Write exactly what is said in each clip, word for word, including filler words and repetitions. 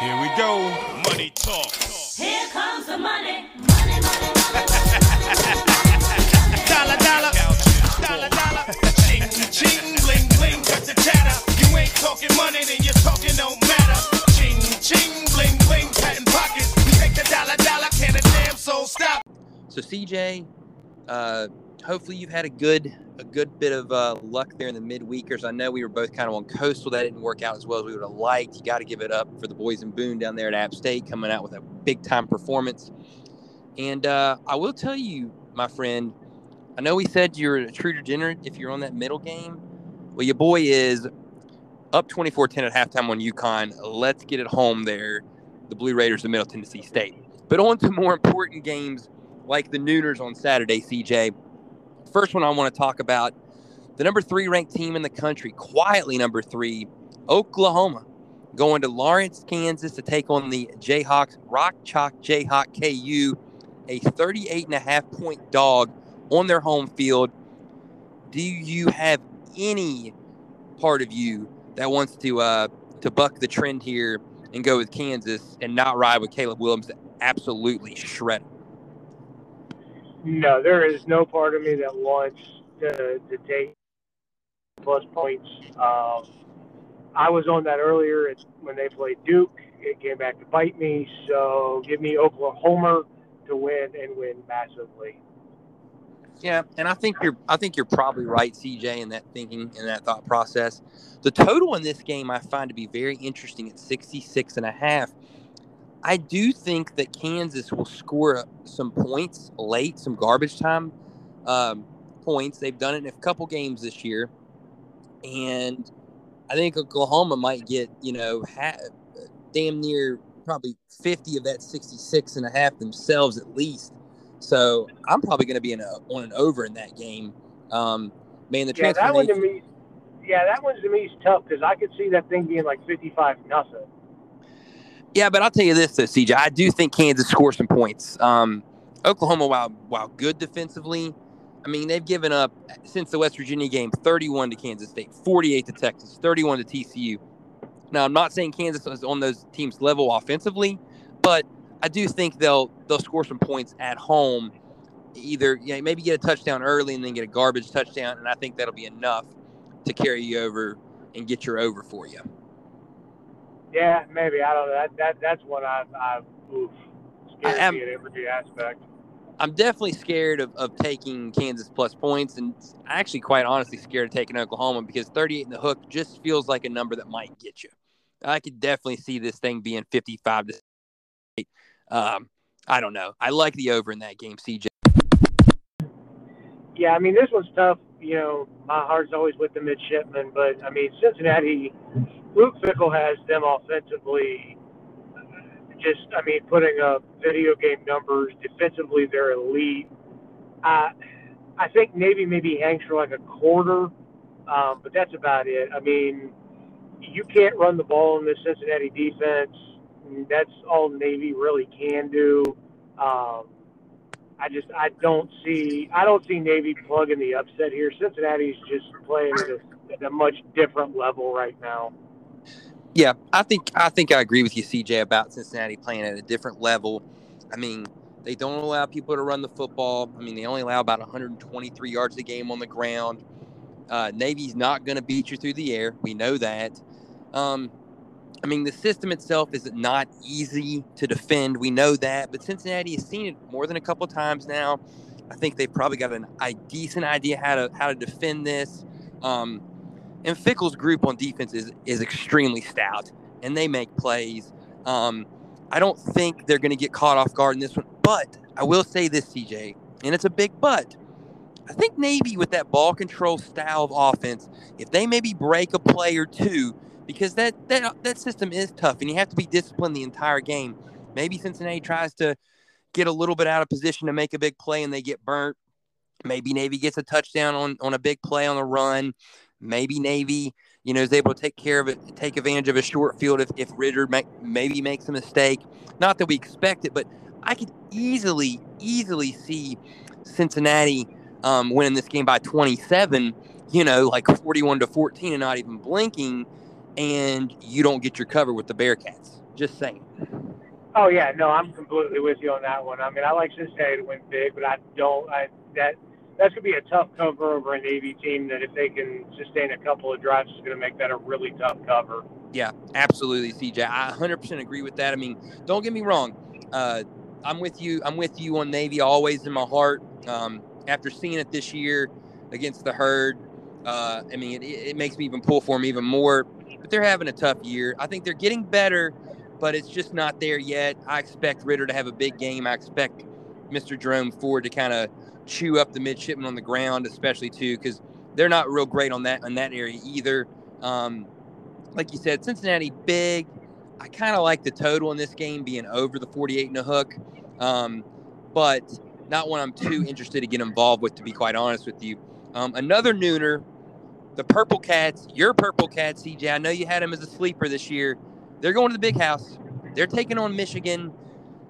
Here we go. Money talk. Here comes the money. Money, money, money, money. Dollar, dollar. Dollar, dollar. Ching, ching, bling, bling. Cut the chatter. You ain't talking money, then you're talking no matter. Ching, ching, bling, bling. Patting pockets. You take the dollar, dollar. Can't a damn soul stop. So, C J, uh, hopefully you've had a good a good bit of uh, luck there in the midweekers. I know we were both kind of on coastal. That didn't work out as well as we would have liked. You got to give it up for the boys in Boone down there at App State coming out with a big-time performance. And uh, I will tell you, my friend, I know we said you're a true degenerate if you're on that middle game. Well, your boy is up twenty-four ten at halftime on UConn. Let's get it home there, the Blue Raiders of Middle Tennessee State. But on to more important games like the Nooners on Saturday, C J. First one I want to talk about, the number three ranked team in the country, quietly number three, Oklahoma, going to Lawrence, Kansas to take on the Jayhawks, Rock Chalk Jayhawk K U, a thirty-eight and a half point dog on their home field. Do you have any part of you that wants to uh, to buck the trend here and go with Kansas and not ride with Caleb Williams to absolutely shred him? No, there is no part of me that wants the the day plus points. Um, I was on that earlier it's when they played Duke. It came back to bite me. So give me Oklahoma to win and win massively. Yeah, and I think you're I think you're probably right, C J, in that thinking and that thought process. The total in this game I find to be very interesting at sixty-six and a half. I do think that Kansas will score some points late, some garbage time um, points. They've done it in a couple games this year. And I think Oklahoma might get, you know, ha- damn near probably fifty of that sixty-six and a half themselves at least. So I'm probably going to be in a, on an over in that game. Um, man, the yeah, that one to me, yeah, that one to me is tough because I could see that thing being like fifty-five nothing. Yeah, but I'll tell you this, though, C J. I do think Kansas scores some points. Um, Oklahoma, while while good defensively, I mean, they've given up, since the West Virginia game, thirty-one to Kansas State, forty-eight to Texas, thirty-one to T C U. Now, I'm not saying Kansas is on those teams' level offensively, but I do think they'll they'll score some points at home. Either you know, maybe get a touchdown early and then get a garbage touchdown, and I think that'll be enough to carry you over and get your over for you. Yeah, maybe. I don't know. That, that That's what I, I, oof, scared I am, me in every aspect. I'm definitely scared of, of taking Kansas plus points, and actually quite honestly scared of taking Oklahoma because thirty-eight in the hook just feels like a number that might get you. I could definitely see this thing being fifty-five to eight. Um, I don't know. I like the over in that game, C J. Yeah, I mean, this one's tough. You know, my heart's always with the midshipmen, but, I mean, Cincinnati – Luke Fickell has them offensively just, I mean, putting up video game numbers. Defensively, they're elite. Uh, I think Navy maybe hangs for like a quarter, um, but that's about it. I mean, you can't run the ball in this Cincinnati defense. That's all Navy really can do. Um, I just I don't see I don't see Navy plugging the upset here. Cincinnati's just playing at a, at a much different level right now. Yeah, I think I think I agree with you, C J, about Cincinnati playing at a different level. I mean, they don't allow people to run the football. I mean, they only allow about one hundred twenty-three yards a game on the ground. Uh, Navy's not going to beat you through the air. We know that. Um, I mean, the system itself is not easy to defend. We know that. But Cincinnati has seen it more than a couple of times now. I think they've probably got an, a decent idea how to how to defend this. Um And Fickell's group on defense is, is extremely stout, and they make plays. Um, I don't think they're going to get caught off guard in this one, but I will say this, C J, and it's a big but. I think Navy, with that ball control style of offense, if they maybe break a play or two, because that, that, that system is tough, and you have to be disciplined the entire game. Maybe Cincinnati tries to get a little bit out of position to make a big play, and they get burnt. Maybe Navy gets a touchdown on, on a big play on the run. Maybe Navy, you know, is able to take care of it, take advantage of a short field if, if Ritter make, maybe makes a mistake. Not that we expect it, but I could easily, easily see Cincinnati um, winning this game by twenty-seven, you know, like forty-one to fourteen and not even blinking, and you don't get your cover with the Bearcats. Just saying. Oh, yeah. No, I'm completely with you on that one. I mean, I like Cincinnati to win big, but I don't I, – that that's going to be a tough cover over a Navy team that if they can sustain a couple of drives, is going to make that a really tough cover. Yeah, absolutely, C J. I one hundred percent agree with that. I mean, don't get me wrong. Uh, I'm with you. I'm with you on Navy always in my heart. Um, after seeing it this year against the Herd, uh, I mean, it, it makes me even pull for them even more. But they're having a tough year. I think they're getting better, but it's just not there yet. I expect Ritter to have a big game. I expect Mister Jerome Ford to kind of chew up the midshipmen on the ground, especially too, because they're not real great on that on that area either. Um, like you said, Cincinnati big. I kind of like the total in this game being over the forty-eight and a hook, um, but not one I'm too interested to get involved with, to be quite honest with you. Um, another nooner, the Purple Cats, your Purple Cats, C J. I know you had them as a sleeper this year. They're going to the Big House. They're taking on Michigan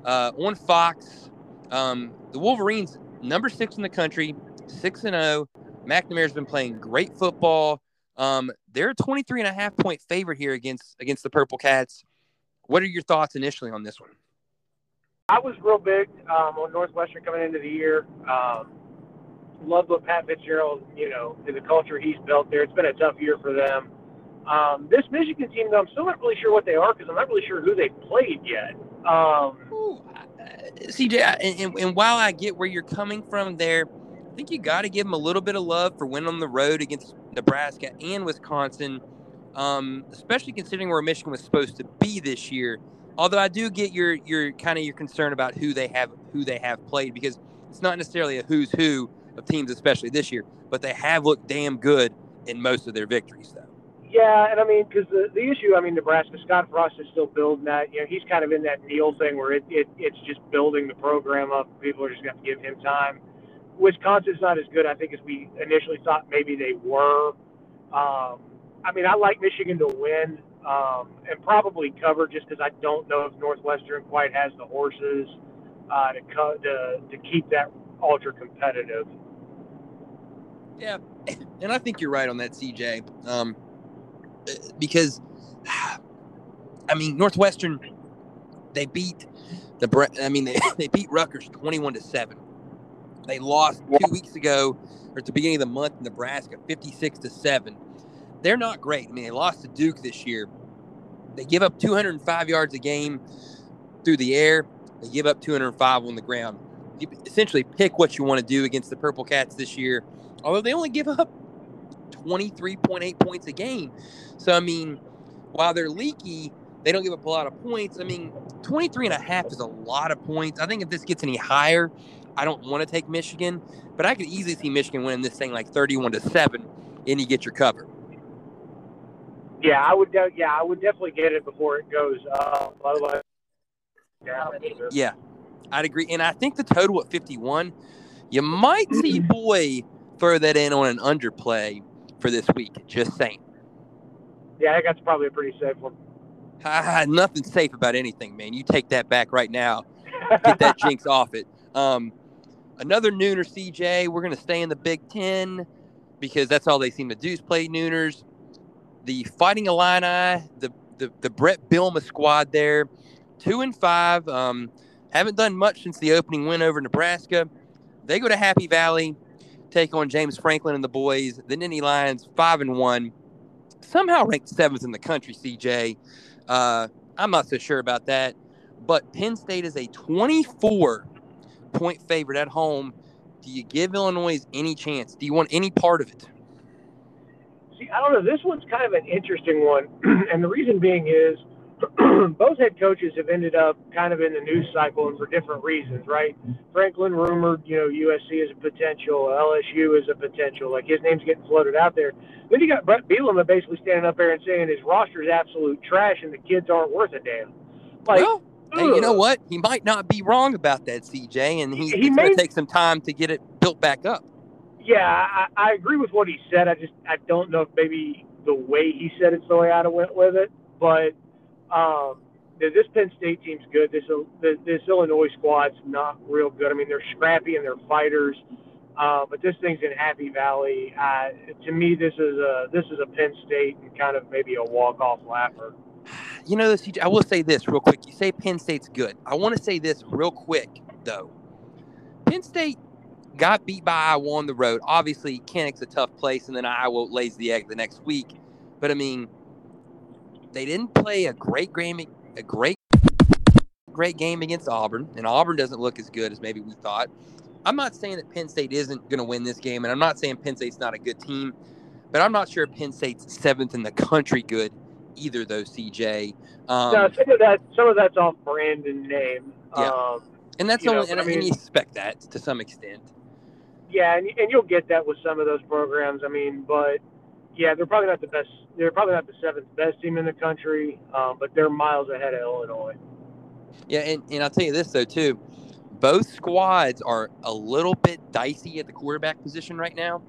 uh, on Fox. Um, the Wolverines, number six in the country, six and zero. McNamara's been playing great football. Um, they're a twenty-three and a half point favorite here against against the Purple Cats. What are your thoughts initially on this one? I was real big um, on Northwestern coming into the year. Um, loved what Pat Fitzgerald, you know, and the culture he's built there. It's been a tough year for them. Um, this Michigan team, though, I'm still not really sure what they are because I'm not really sure who they've played yet. Um, Ooh, uh, C J, and, and, and while I get where you're coming from there, I think you got to give them a little bit of love for winning on the road against Nebraska and Wisconsin, um, especially considering where Michigan was supposed to be this year. Although I do get your your kind of your concern about who they have who they have played because it's not necessarily a who's who of teams, especially this year, but they have looked damn good in most of their victories, though. Yeah, and I mean, because the, the issue, I mean, Nebraska, Scott Frost is still building that. You know, he's kind of in that Neal thing where it, it it's just building the program up. People are just going to give him time. Wisconsin's not as good, I think, as we initially thought maybe they were. Um, I mean, I like Michigan to win um, and probably cover just because I don't know if Northwestern quite has the horses uh, to, co- to to keep that ultra competitive. Yeah, and I think you're right on that, C J. Um Because, I mean, Northwestern, they beat the. I mean, they, they beat Rutgers twenty-one to seven. They lost two weeks ago, or at the beginning of the month, Nebraska fifty-six to seven. They're not great. I mean, they lost to Duke this year. They give up two hundred and five yards a game through the air. They give up two hundred and five on the ground. You essentially pick what you want to do against the Purple Cats this year. Although they only give up twenty-three point eight points a game. So, I mean, while they're leaky, they don't give up a lot of points. I mean, twenty-three and a half is a lot of points. I think if this gets any higher, I don't want to take Michigan, but I could easily see Michigan winning this thing like thirty-one to seven, and you get your cover. Yeah, I would de- Yeah, I would definitely get it before it goes up. Otherwise, yeah, yeah, I'd agree. And I think the total at fifty-one, you might see Boy throw that in on an underplay for this week, just saying. Yeah, I think that's probably a pretty safe one. Ah, nothing safe about anything, man. You take that back right now. Get that jinx off it. Um, another nooner, C J. We're going to stay in the Big Ten because that's all they seem to do is play nooners. The Fighting Illini, the the, the Brett Bielema squad there, two and five. Um, haven't done much since the opening win over Nebraska. They go to Happy Valley, take on James Franklin and the boys. The Nittany Lions, five and one, somehow ranked seventh in the country. C J, uh, I'm not so sure about that. But Penn State is a twenty-four point favorite at home. Do you give Illinois any chance? Do you want any part of it? See, I don't know. This one's kind of an interesting one, and the reason being is both head coaches have ended up kind of in the news cycle and for different reasons, right? Franklin rumored, you know, U S C is a potential, L S U is a potential. Like, his name's getting floated out there. Then you got Brett Bielema basically standing up there and saying his roster's absolute trash and the kids aren't worth a damn. Like, well, hey, you know what? He might not be wrong about that, C J, and he, he it's may- going to take some time to get it built back up. Yeah, I, I agree with what he said. I just I don't know if maybe the way he said it's the way I'd have went with it, but Um, this Penn State team's good. This this Illinois squad's not real good. I mean, they're scrappy and they're fighters, uh, but this thing's in Happy Valley. Uh, to me, this is a this is a Penn State and kind of maybe a walk-off laugher. you know, this, I will say this real quick. You say Penn State's good. I want to say this real quick, though. Penn State got beat by Iowa on the road. Obviously, Kennedy's a tough place, and then Iowa lays the egg the next week. But, I mean, they didn't play a great game, a great, great game against Auburn, and Auburn doesn't look as good as maybe we thought. I'm not saying that Penn State isn't going to win this game, and I'm not saying Penn State's not a good team, but I'm not sure Penn State's seventh in the country good either, though, C J. Um, no, some of, that, some of that's off brand and name. Yeah. Um, and that's only, know, and I mean, you expect that to some extent. Yeah, and, and you'll get that with some of those programs. I mean, but, yeah, they're probably not the best. They're probably not the seventh best team in the country, um, but they're miles ahead of Illinois. Yeah, and, and I'll tell you this, though, too. Both squads are a little bit dicey at the quarterback position right now.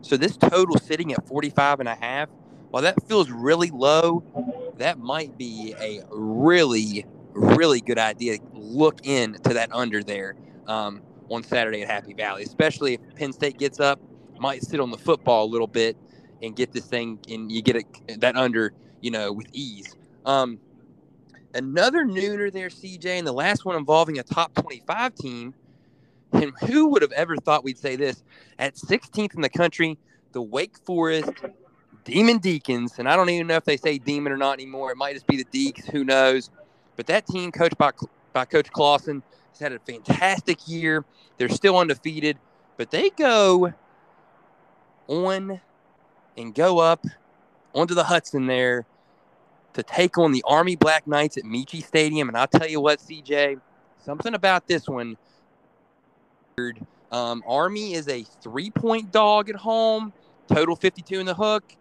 So this total sitting at forty-five and a half, while that feels really low, that might be a really, really good idea. Look into that under there um, on Saturday at Happy Valley, especially if Penn State gets up, might sit on the football a little bit and get this thing, and you get it, that under, you know, with ease. Um, Another nooner there, C J, and the last one involving a top twenty-five team. And who would have ever thought we'd say this? At sixteenth in the country, the Wake Forest Demon Deacons, and I don't even know if they say demon or not anymore. It might just be the Deeks. Who knows? But that team, coached by, by Coach Clausen, has had a fantastic year. They're still undefeated. But they go on and go up onto the Hudson there to take on the Army Black Knights at Meechie Stadium. And I'll tell you what, C J, something about this one. Um, Army is a three-point dog at home, total fifty-two in the hook.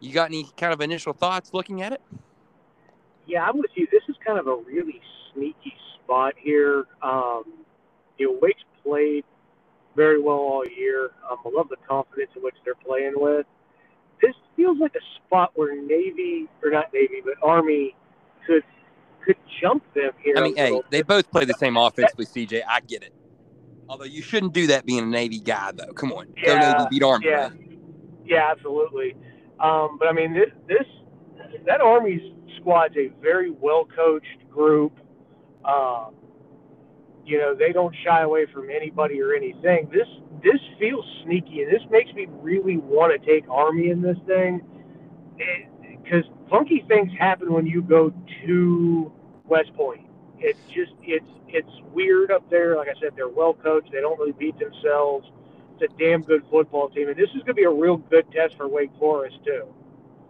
You got any kind of initial thoughts looking at it? Yeah, I'm with you. This is kind of a really sneaky spot here. Um, you know, Wake's played very well all year. Um, I love the confidence in which they're playing with. This feels like a spot where Navy, or not Navy, but Army could could jump them here. I mean, hey, they both play the same offensively, C J. I get it. Although you shouldn't do that being a Navy guy, though. Come on. Go yeah, Navy, beat Army. Yeah, right? yeah absolutely. Um, but, I mean, this, this that Army squad's a very well-coached group. Um, you know, they don't shy away from anybody or anything. This This feels sneaky, and this makes me really want to take Army in this thing, because funky things happen when you go to West Point. It's just it's it's weird up there. Like I said, they're well coached. They don't really beat themselves. It's a damn good football team, and this is going to be a real good test for Wake Forest too.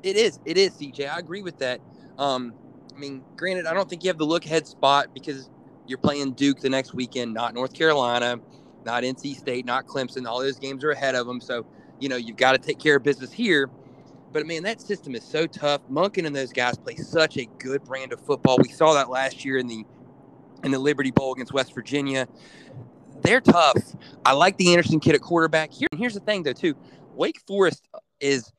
It is. It is, C J. I agree with that. Um, I mean, granted, I don't think you have the look-ahead spot because you're playing Duke the next weekend, not North Carolina, not N C State, not Clemson. All those games are ahead of them. So, you know, you've got to take care of business here. But, man, that system is so tough. Munkin and those guys play such a good brand of football. We saw that last year in the in the Liberty Bowl against West Virginia. They're tough. I like the Anderson kid at quarterback. Here, here's the thing, though, too. Wake Forest is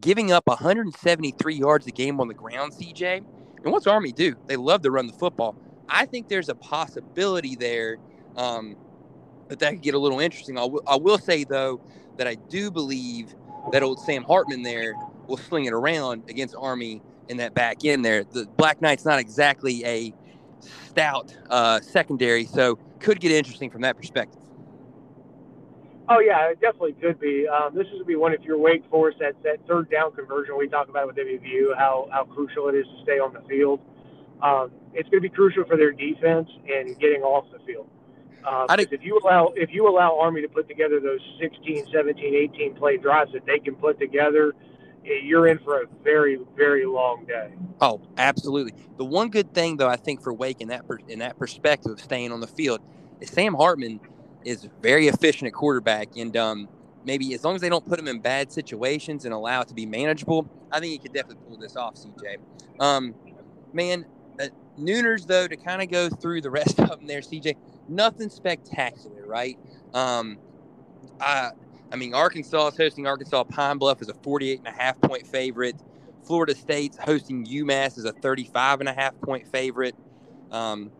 giving up one hundred seventy-three yards a game on the ground, C J. And what's Army do? They love to run the football. I think there's a possibility there um, – But that could get a little interesting. I, w- I will say, though, that I do believe that old Sam Hartman there will sling it around against Army in that back end there. The Black Knight's not exactly a stout uh, secondary, so could get interesting from that perspective. Oh, yeah, it definitely could be. Um, this is going to be one, if you're Wake Forest, that, that third down conversion we talk about with W V U, how, how crucial it is to stay on the field. Um, it's going to be crucial for their defense and getting off the field. Uh, if you allow if you allow Army to put together those sixteen, seventeen, eighteen play drives that they can put together, you're in for a very, very long day. Oh, absolutely. The one good thing, though, I think for Wake in that per, in that perspective of staying on the field is Sam Hartman is very efficient at quarterback, and um, maybe as long as they don't put him in bad situations and allow it to be manageable, I think he could definitely pull this off, C J. Um, man, uh, nooners, though, to kind of go through the rest of them there, C J. Nothing spectacular, right? Um, I, I mean, Arkansas is hosting Arkansas. Pine Bluff is a forty-eight and a half point favorite. Florida State's hosting UMass is a thirty-five and a half point favorite. Um,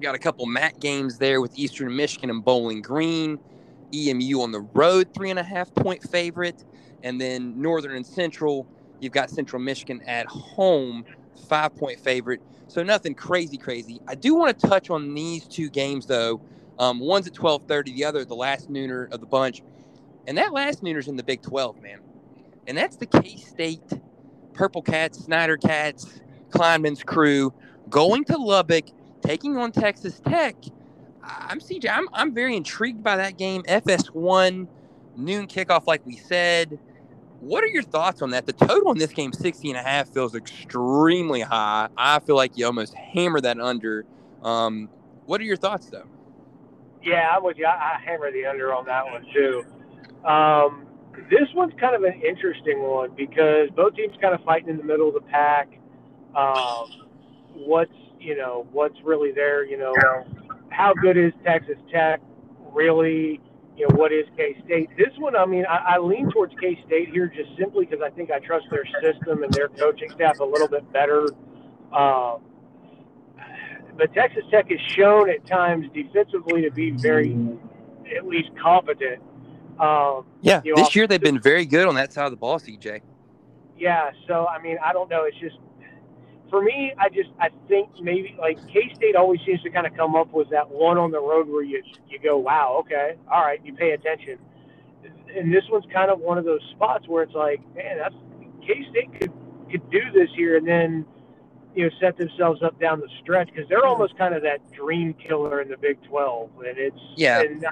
got a couple M A C games there with Eastern Michigan and Bowling Green. E M U on the road, three and a half point favorite. And then Northern and Central, you've got Central Michigan at home, five-point favorite. So nothing crazy, crazy. I do want to touch on these two games, though. Um, one's at twelve thirty, the other at the last nooner of the bunch. And that last nooner's in the Big twelve, man. And that's the K-State Purple Cats, Snyder Cats, Kleinman's crew going to Lubbock, taking on Texas Tech. I'm C J. I'm I'm very intrigued by that game. F S one, noon kickoff, like we said. What are your thoughts on that? The total in this game, sixty and a half, feels extremely high. I feel like you almost hammer that under. Um, what are your thoughts, though? Yeah, I would. I, I hammer the under on that one too. Um, this one's kind of an interesting one because both teams kind of fighting in the middle of the pack. Um, what's you know what's really there? You know, how good is Texas Tech really? You know, what is K-State? This one, I mean, I, I lean towards K-State here just simply because I think I trust their system and their coaching staff a little bit better. Um, but Texas Tech has shown at times defensively to be very, at least, competent. Um, yeah, you know, this year they've been very good on that side of the ball, C J. Yeah, so, I mean, I don't know. It's just, for me, I just, I think maybe, like, K-State always seems to kind of come up with that one on the road where you you go, wow, okay, all right, you pay attention. And this one's kind of one of those spots where it's like, man, that's, K-State could, could do this here and then, you know, set themselves up down the stretch because they're almost kind of that dream killer in the Big twelve. And it's, yeah. And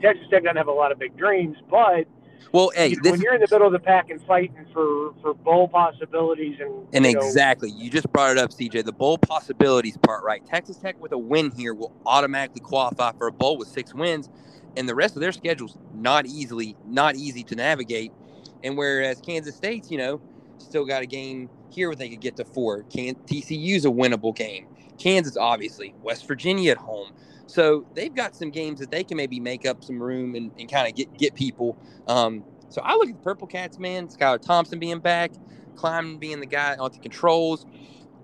Texas Tech doesn't have a lot of big dreams, but, well, hey, you know, this, when you're in the middle of the pack and fighting for, for bowl possibilities and and you know, exactly, you just brought it up, C J. The bowl possibilities part, right? Texas Tech with a win here will automatically qualify for a bowl with six wins, and the rest of their schedule's not easily not easy to navigate. And whereas Kansas State's, you know, still got a game here where they could get to four. Can T C U's a winnable game. Kansas, obviously, West Virginia at home. So they've got some games that they can maybe make up some room and, and kind of get get people. Um, so I look at the Purple Cats, man, Skylar Thompson being back, Klein being the guy on the controls.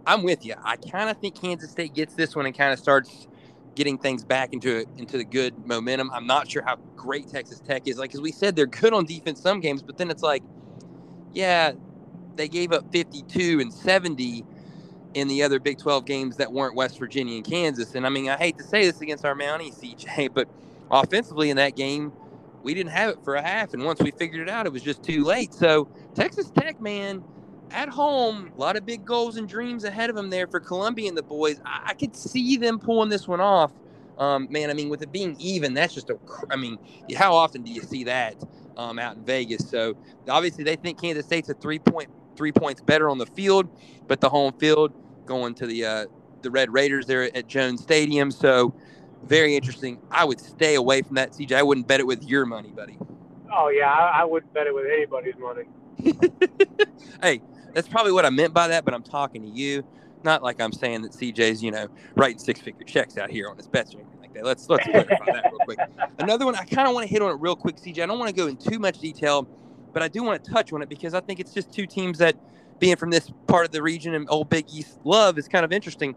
I'm with you. I kind of think Kansas State gets this one and kind of starts getting things back into into the good momentum. I'm not sure how great Texas Tech is. Like, as we said, they're good on defense some games, but then it's like, yeah, they gave up fifty-two and seventy in the other Big twelve games that weren't West Virginia and Kansas. And, I mean, I hate to say this against our Mountie, C J, but offensively in that game, we didn't have it for a half, and once we figured it out, it was just too late. So Texas Tech, man, at home, a lot of big goals and dreams ahead of them there for Columbia and the boys. I, I could see them pulling this one off. Um, man, I mean, with it being even, that's just a – I mean, how often do you see that um, out in Vegas? So, obviously, they think Kansas State's a three-point three points better on the field, but the home field – going to the uh, the Red Raiders there at Jones Stadium. So, very interesting. I would stay away from that, C J. I wouldn't bet it with your money, buddy. Oh, yeah. I, I wouldn't bet it with anybody's money. Hey, that's probably what I meant by that, but I'm talking to you. Not like I'm saying that C J's, you know, writing six-figure checks out here on his bets or anything like that. Let's, let's clarify that real quick. Another one, I kind of want to hit on it real quick, C J. I don't want to go in too much detail, but I do want to touch on it because I think it's just two teams that – being from this part of the region and Old Big East love is kind of interesting.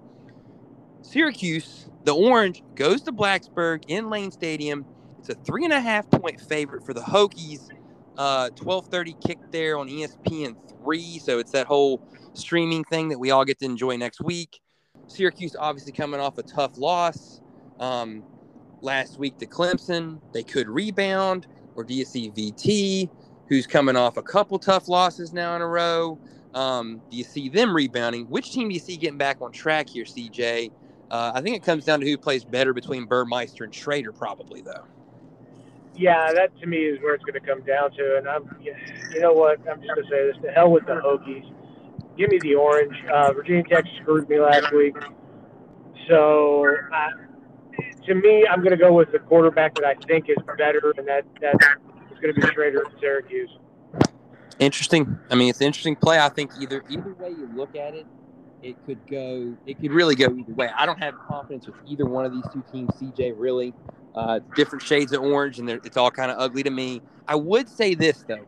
Syracuse, the Orange, goes to Blacksburg in Lane Stadium. It's a three and a half point favorite for the Hokies. Uh, twelve thirty kick there on E S P N three. So it's that whole streaming thing that we all get to enjoy next week. Syracuse obviously coming off a tough loss um, last week to Clemson. They could rebound, or do you see V T, who's coming off a couple tough losses now in a row? Um, do you see them rebounding? Which team do you see getting back on track here, C J? Uh, I think it comes down to who plays better between Burmeister and Schrader probably, though. Yeah, that to me is where it's going to come down to. And I'm, you know what? I'm just going to say this. To hell with the Hokies. Give me the Orange. Uh, Virginia Tech screwed me last week. So, I, to me, I'm going to go with the quarterback that I think is better, and that that's going to be Schrader and Syracuse. Interesting. I mean, it's an interesting play. I think either either way you look at it, it could go. It could really go either way. I don't have confidence with either one of these two teams, C J. Really, uh, different shades of orange, and it's all kind of ugly to me. I would say this though: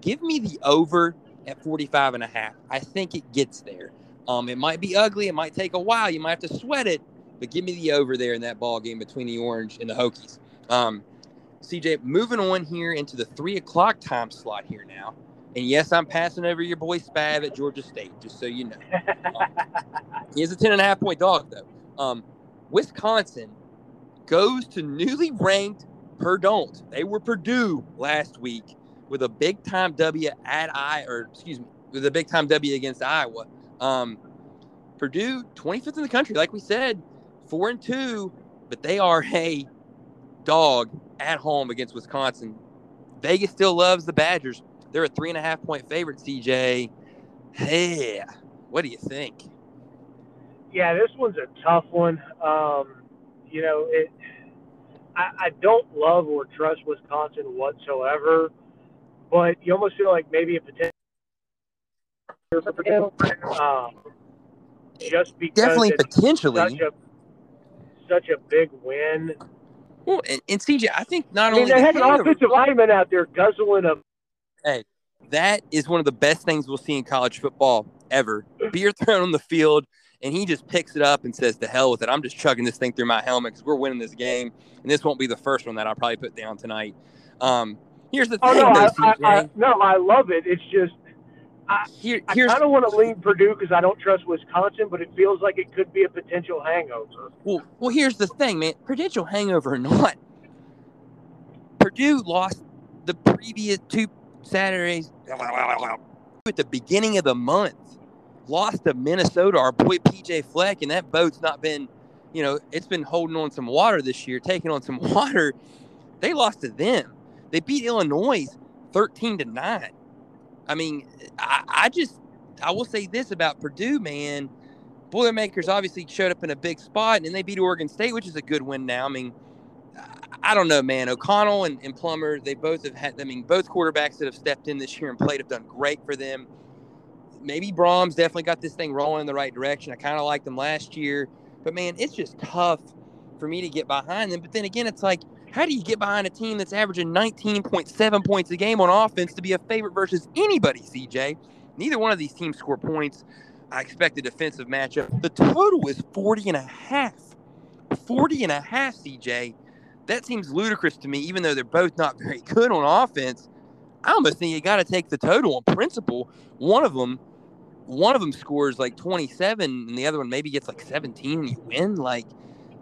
give me the over at forty-five and a half. I think it gets there. Um, it might be ugly. It might take a while. You might have to sweat it, but give me the over there in that ball game between the Orange and the Hokies. Um, C J, moving on here into the three o'clock time slot here now. And, yes, I'm passing over your boy Spav at Georgia State, just so you know. Um, he is a ten and a half point dog, though. Um, Wisconsin goes to newly ranked Purdue. They were Purdue last week with a big-time W at I, or excuse me, with a big-time W against Iowa. Um, Purdue, twenty-fifth in the country, like we said, four and two, but they are a dog at home against Wisconsin. Vegas still loves the Badgers. They're a three and a half point favorite, C J. Hey, what do you think? Yeah, this one's a tough one. Um, you know, it. I, I don't love or trust Wisconsin whatsoever, but you almost feel like maybe a potential um, just because definitely it's potentially such a, such a big win. Well, and, and C J, I think not I mean, only they had an offensive over, lineman out there guzzling a. Hey, that is one of the best things we'll see in college football ever. Beer thrown on the field, and he just picks it up and says, to hell with it. I'm just chugging this thing through my helmet because we're winning this game, and this won't be the first one that I'll probably put down tonight. Um, here's the oh, thing, no, though, I, I, I, no, I love it. It's just I, Here, I kind of want to lean Purdue because I don't trust Wisconsin, but it feels like it could be a potential hangover. Well, well here's the thing, man. Potential hangover or not, Purdue lost the previous two – Saturdays at the beginning of the month, lost to Minnesota, our boy P J Fleck, and that boat's not been, you know, it's been holding on some water this year, taking on some water. They lost to them. They beat Illinois thirteen to nine. I mean, I, I just, I will say this about Purdue, man. Boilermakers obviously showed up in a big spot, and they beat Oregon State, which is a good win now. I mean, I don't know, man. O'Connell and, and Plummer, they both have had – I mean, both quarterbacks that have stepped in this year and played have done great for them. Maybe Brahms definitely got this thing rolling in the right direction. I kind of liked them last year. But, man, it's just tough for me to get behind them. But then again, it's like, how do you get behind a team that's averaging nineteen point seven points a game on offense to be a favorite versus anybody, C J? Neither one of these teams score points. I expect a defensive matchup. The total is forty and a half. forty and a half, C J. That seems ludicrous to me, even though they're both not very good on offense. I almost think you got to take the total on principle. One of them, one of them scores like twenty-seven, and the other one maybe gets like seventeen, and you win. Like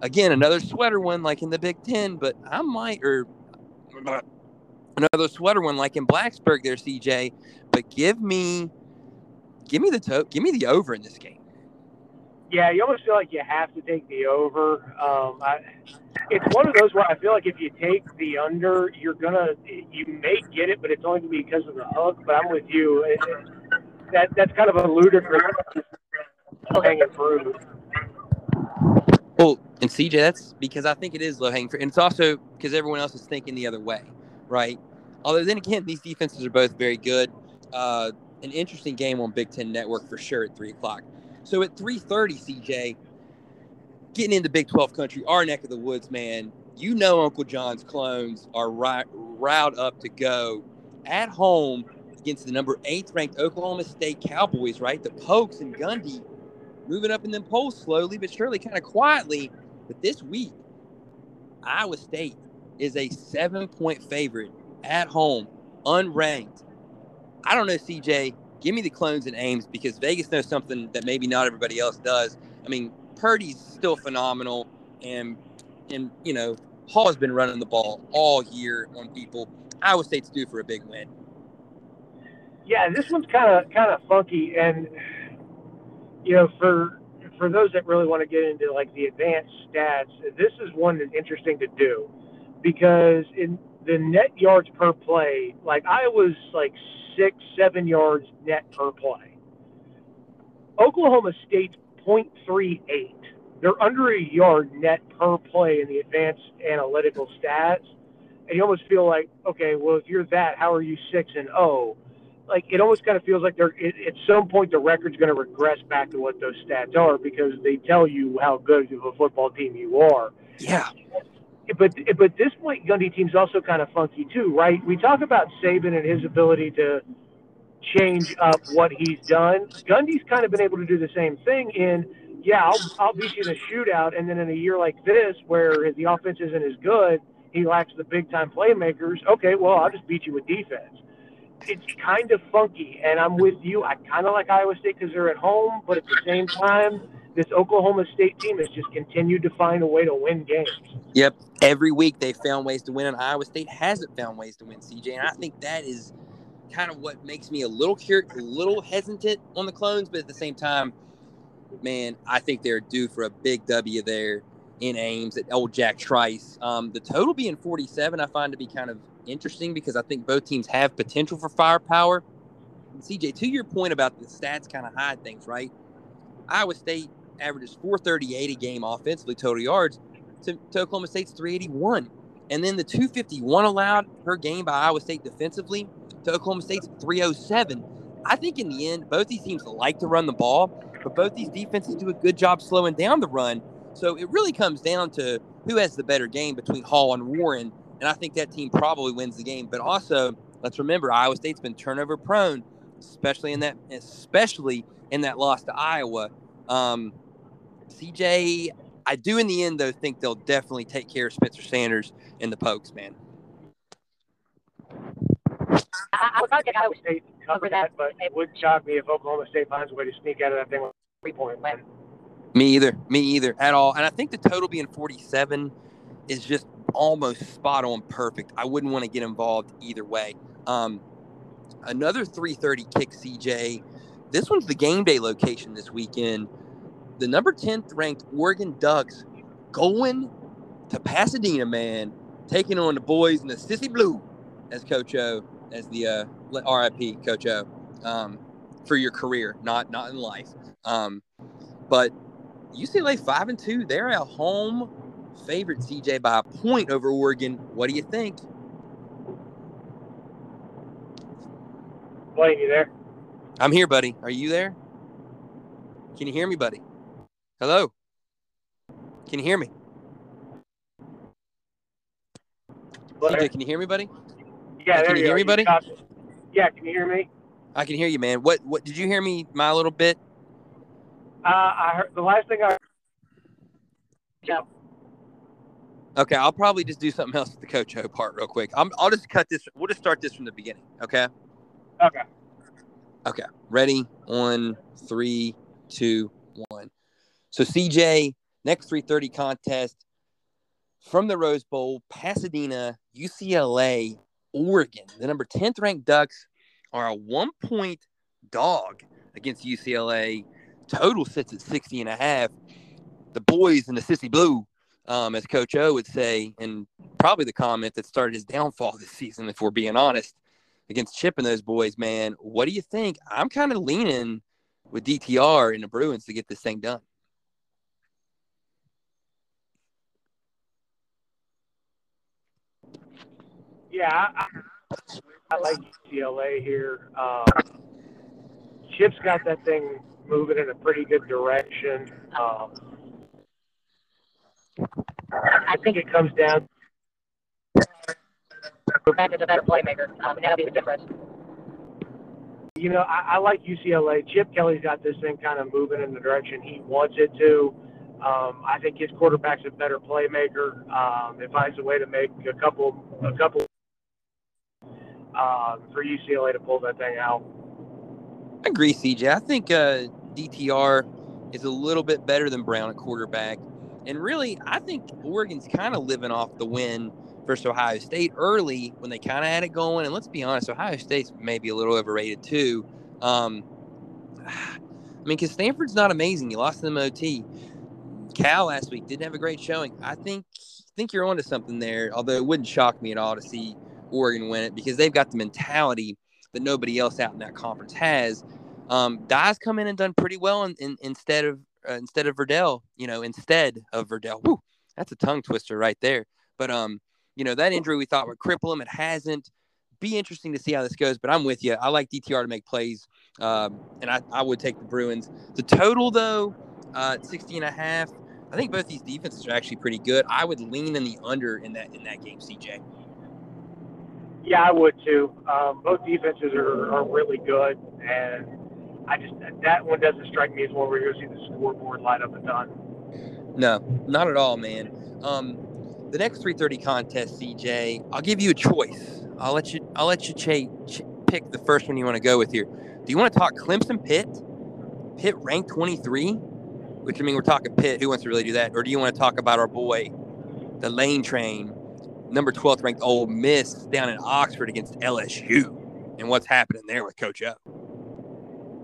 again, another sweater win, like in the Big Ten. But I might, or another sweater win, like in Blacksburg, there, C J. But give me, give me the to- give me the over in this game. Yeah, you almost feel like you have to take the over. Um, I, it's one of those where I feel like if you take the under, you're gonna, you may get it, but it's only gonna be because of the hook. But I'm with you. It, it, that that's kind of a ludicrous hanging fruit. Well, and C J, that's because I think it is low hanging fruit, and it's also because everyone else is thinking the other way, right? Although then again, these defenses are both very good. Uh, an interesting game on Big Ten Network for sure at three o'clock. So at three thirty, C J, getting into Big twelve country, our neck of the woods, man, you know Uncle John's clones are right, riled up to go at home against the number eighth-ranked Oklahoma State Cowboys, right? The Pokes and Gundy moving up in them polls slowly but surely, kind of quietly. But this week, Iowa State is a seven-point favorite at home, unranked. I don't know, C J, give me the clones and Ames because Vegas knows something that maybe not everybody else does. I mean, Purdy's still phenomenal, and, and you know, Hall has been running the ball all year on people. Iowa State's due for a big win. Yeah, this one's kind of kind of funky, and, you know, for for those that really want to get into, like, the advanced stats, this is one that's interesting to do because in the net yards per play, like, Iowa's, like, six, seven yards net per play. Oklahoma State's point three eight. They're under a yard net per play in the advanced analytical stats. And you almost feel like, okay, well, if you're that, how are you six and oh? Like, it almost kind of feels like they're it, at some point the record's going to regress back to what those stats are because they tell you how good of a football team you are. Yeah. But but this Mike Gundy team's also kind of funky too, right? We talk about Saban and his ability to change up what he's done. Gundy's kind of been able to do the same thing in, yeah, I'll, I'll beat you in a shootout, and then in a year like this where the offense isn't as good, he lacks the big-time playmakers, okay, well, I'll just beat you with defense. it's kind of funky, and I'm with you. I kind of like Iowa State because they're at home, but at the same time, this Oklahoma State team has just continued to find a way to win games. Yep. Every week they found ways to win, and Iowa State hasn't found ways to win, C J. And I think that is kind of what makes me a little curious, a little hesitant on the Clones, but at the same time, man, I think they're due for a big W there in Ames at old Jack Trice. Um, the total being forty-seven, I find to be kind of interesting because I think both teams have potential for firepower. And C J, to your point about the stats kind of hide things, right? Iowa State averages four thirty-eight a game offensively, total yards, to, to Oklahoma State's three eighty-one. And then the two fifty-one allowed per game by Iowa State defensively to Oklahoma State's three oh seven. I think in the end, both these teams like to run the ball, but both these defenses do a good job slowing down the run. So it really comes down to who has the better game between Hall and Warren, and I think that team probably wins the game. But also, let's remember, Iowa State's been turnover prone, especially in that especially in that loss to Iowa. Um, C J, I do in the end, though, think they'll definitely take care of Spencer Sanders and the Pokes, man. I would like Iowa State to cover that, but it would shock me if Oklahoma State finds a way to sneak out of that thing with a three-point win. Me either. Me either at all. And I think the total being forty-seven is just almost spot on perfect. I wouldn't want to get involved either way. Um, another three thirty kick, C J. This one's the game day location this weekend. The number tenth ranked Oregon Ducks going to Pasadena, man, taking on the boys in the Sissy Blue, as Coach O, as the uh, R I P Coach O, um, for your career, not not in life. Um, but U C L A five and two, they're a home favorite, C J, by a point over Oregon. What do you think? Blaine, you there? I'm here, buddy. Are you there? Can you hear me, buddy? Hello? Can you hear me? Blaine. C J, can you hear me, buddy? Yeah, there you go. Can you hear me, buddy? Yeah, can you hear me? I can hear you, man. What? What? Did you hear me? My little bit. Uh, I heard the last thing I heard. Yeah. Okay, I'll probably just do something else with the Coach O part real quick. I'm, I'll just cut this. We'll just start this from the beginning, okay? Okay. Okay, ready? One, three, two, one. So, C J, next three thirty contest from the Rose Bowl, Pasadena, U C L A, Oregon. The number tenth ranked Ducks are a one-point dog against U C L A. Total sits at sixty and a half. The boys in the Sissy Blue, um, as Coach O would say, and probably the comment that started his downfall this season, if we're being honest, against Chip and those boys, man. What do you think? I'm kind of leaning with D T R and the Bruins to get this thing done. Yeah, I, I like U C L A here. Um, Chip's got that thing moving in a pretty good direction. Um, I think it comes down to a better playmaker. Um, that'll be the difference. You know, I, I like U C L A. Chip Kelly's got this thing kind of moving in the direction he wants it to. Um, I think his quarterback's a better playmaker. Um, it finds a way to make a couple, a couple uh, for U C L A to pull that thing out. I agree, C J. I think uh, D T R is a little bit better than Brown at quarterback. And really, I think Oregon's kind of living off the win versus Ohio State early when they kind of had it going. And let's be honest, Ohio State's maybe a little overrated too. Um, I mean, because Stanford's not amazing. You lost to them O T. Cal last week didn't have a great showing. I think, think you're onto something there, although it wouldn't shock me at all to see Oregon win it because they've got the mentality that nobody else out in that conference has. Um, Dye's come in and done pretty well in, in, instead of uh, instead of Verdell, you know, instead of Verdell. Woo, that's a tongue twister right there. But, um, you know, that injury we thought would cripple him. It hasn't. Be interesting to see how this goes, but I'm with you. I like D T R to make plays, um, and I, I would take the Bruins. The total, though, uh, sixty and a half. I think both these defenses are actually pretty good. I would lean in the under in that in that game, C J. Yeah, I would too. Um, both defenses are, are really good, and I just that one doesn't strike me as one where you're going to see the scoreboard light up a ton. No, not at all, man. Um, the next three thirty contest, C J, I'll give you a choice. I'll let you. I'll let you ch- ch- pick the first one you want to go with here. Do you want to talk Clemson Pitt? Pitt ranked twenty-three, which, I mean, we're talking Pitt. Who wants to really do that? Or do you want to talk about our boy, the Lane Train, number twelfth ranked Ole Miss down in Oxford against L S U, and what's happening there with Coach O?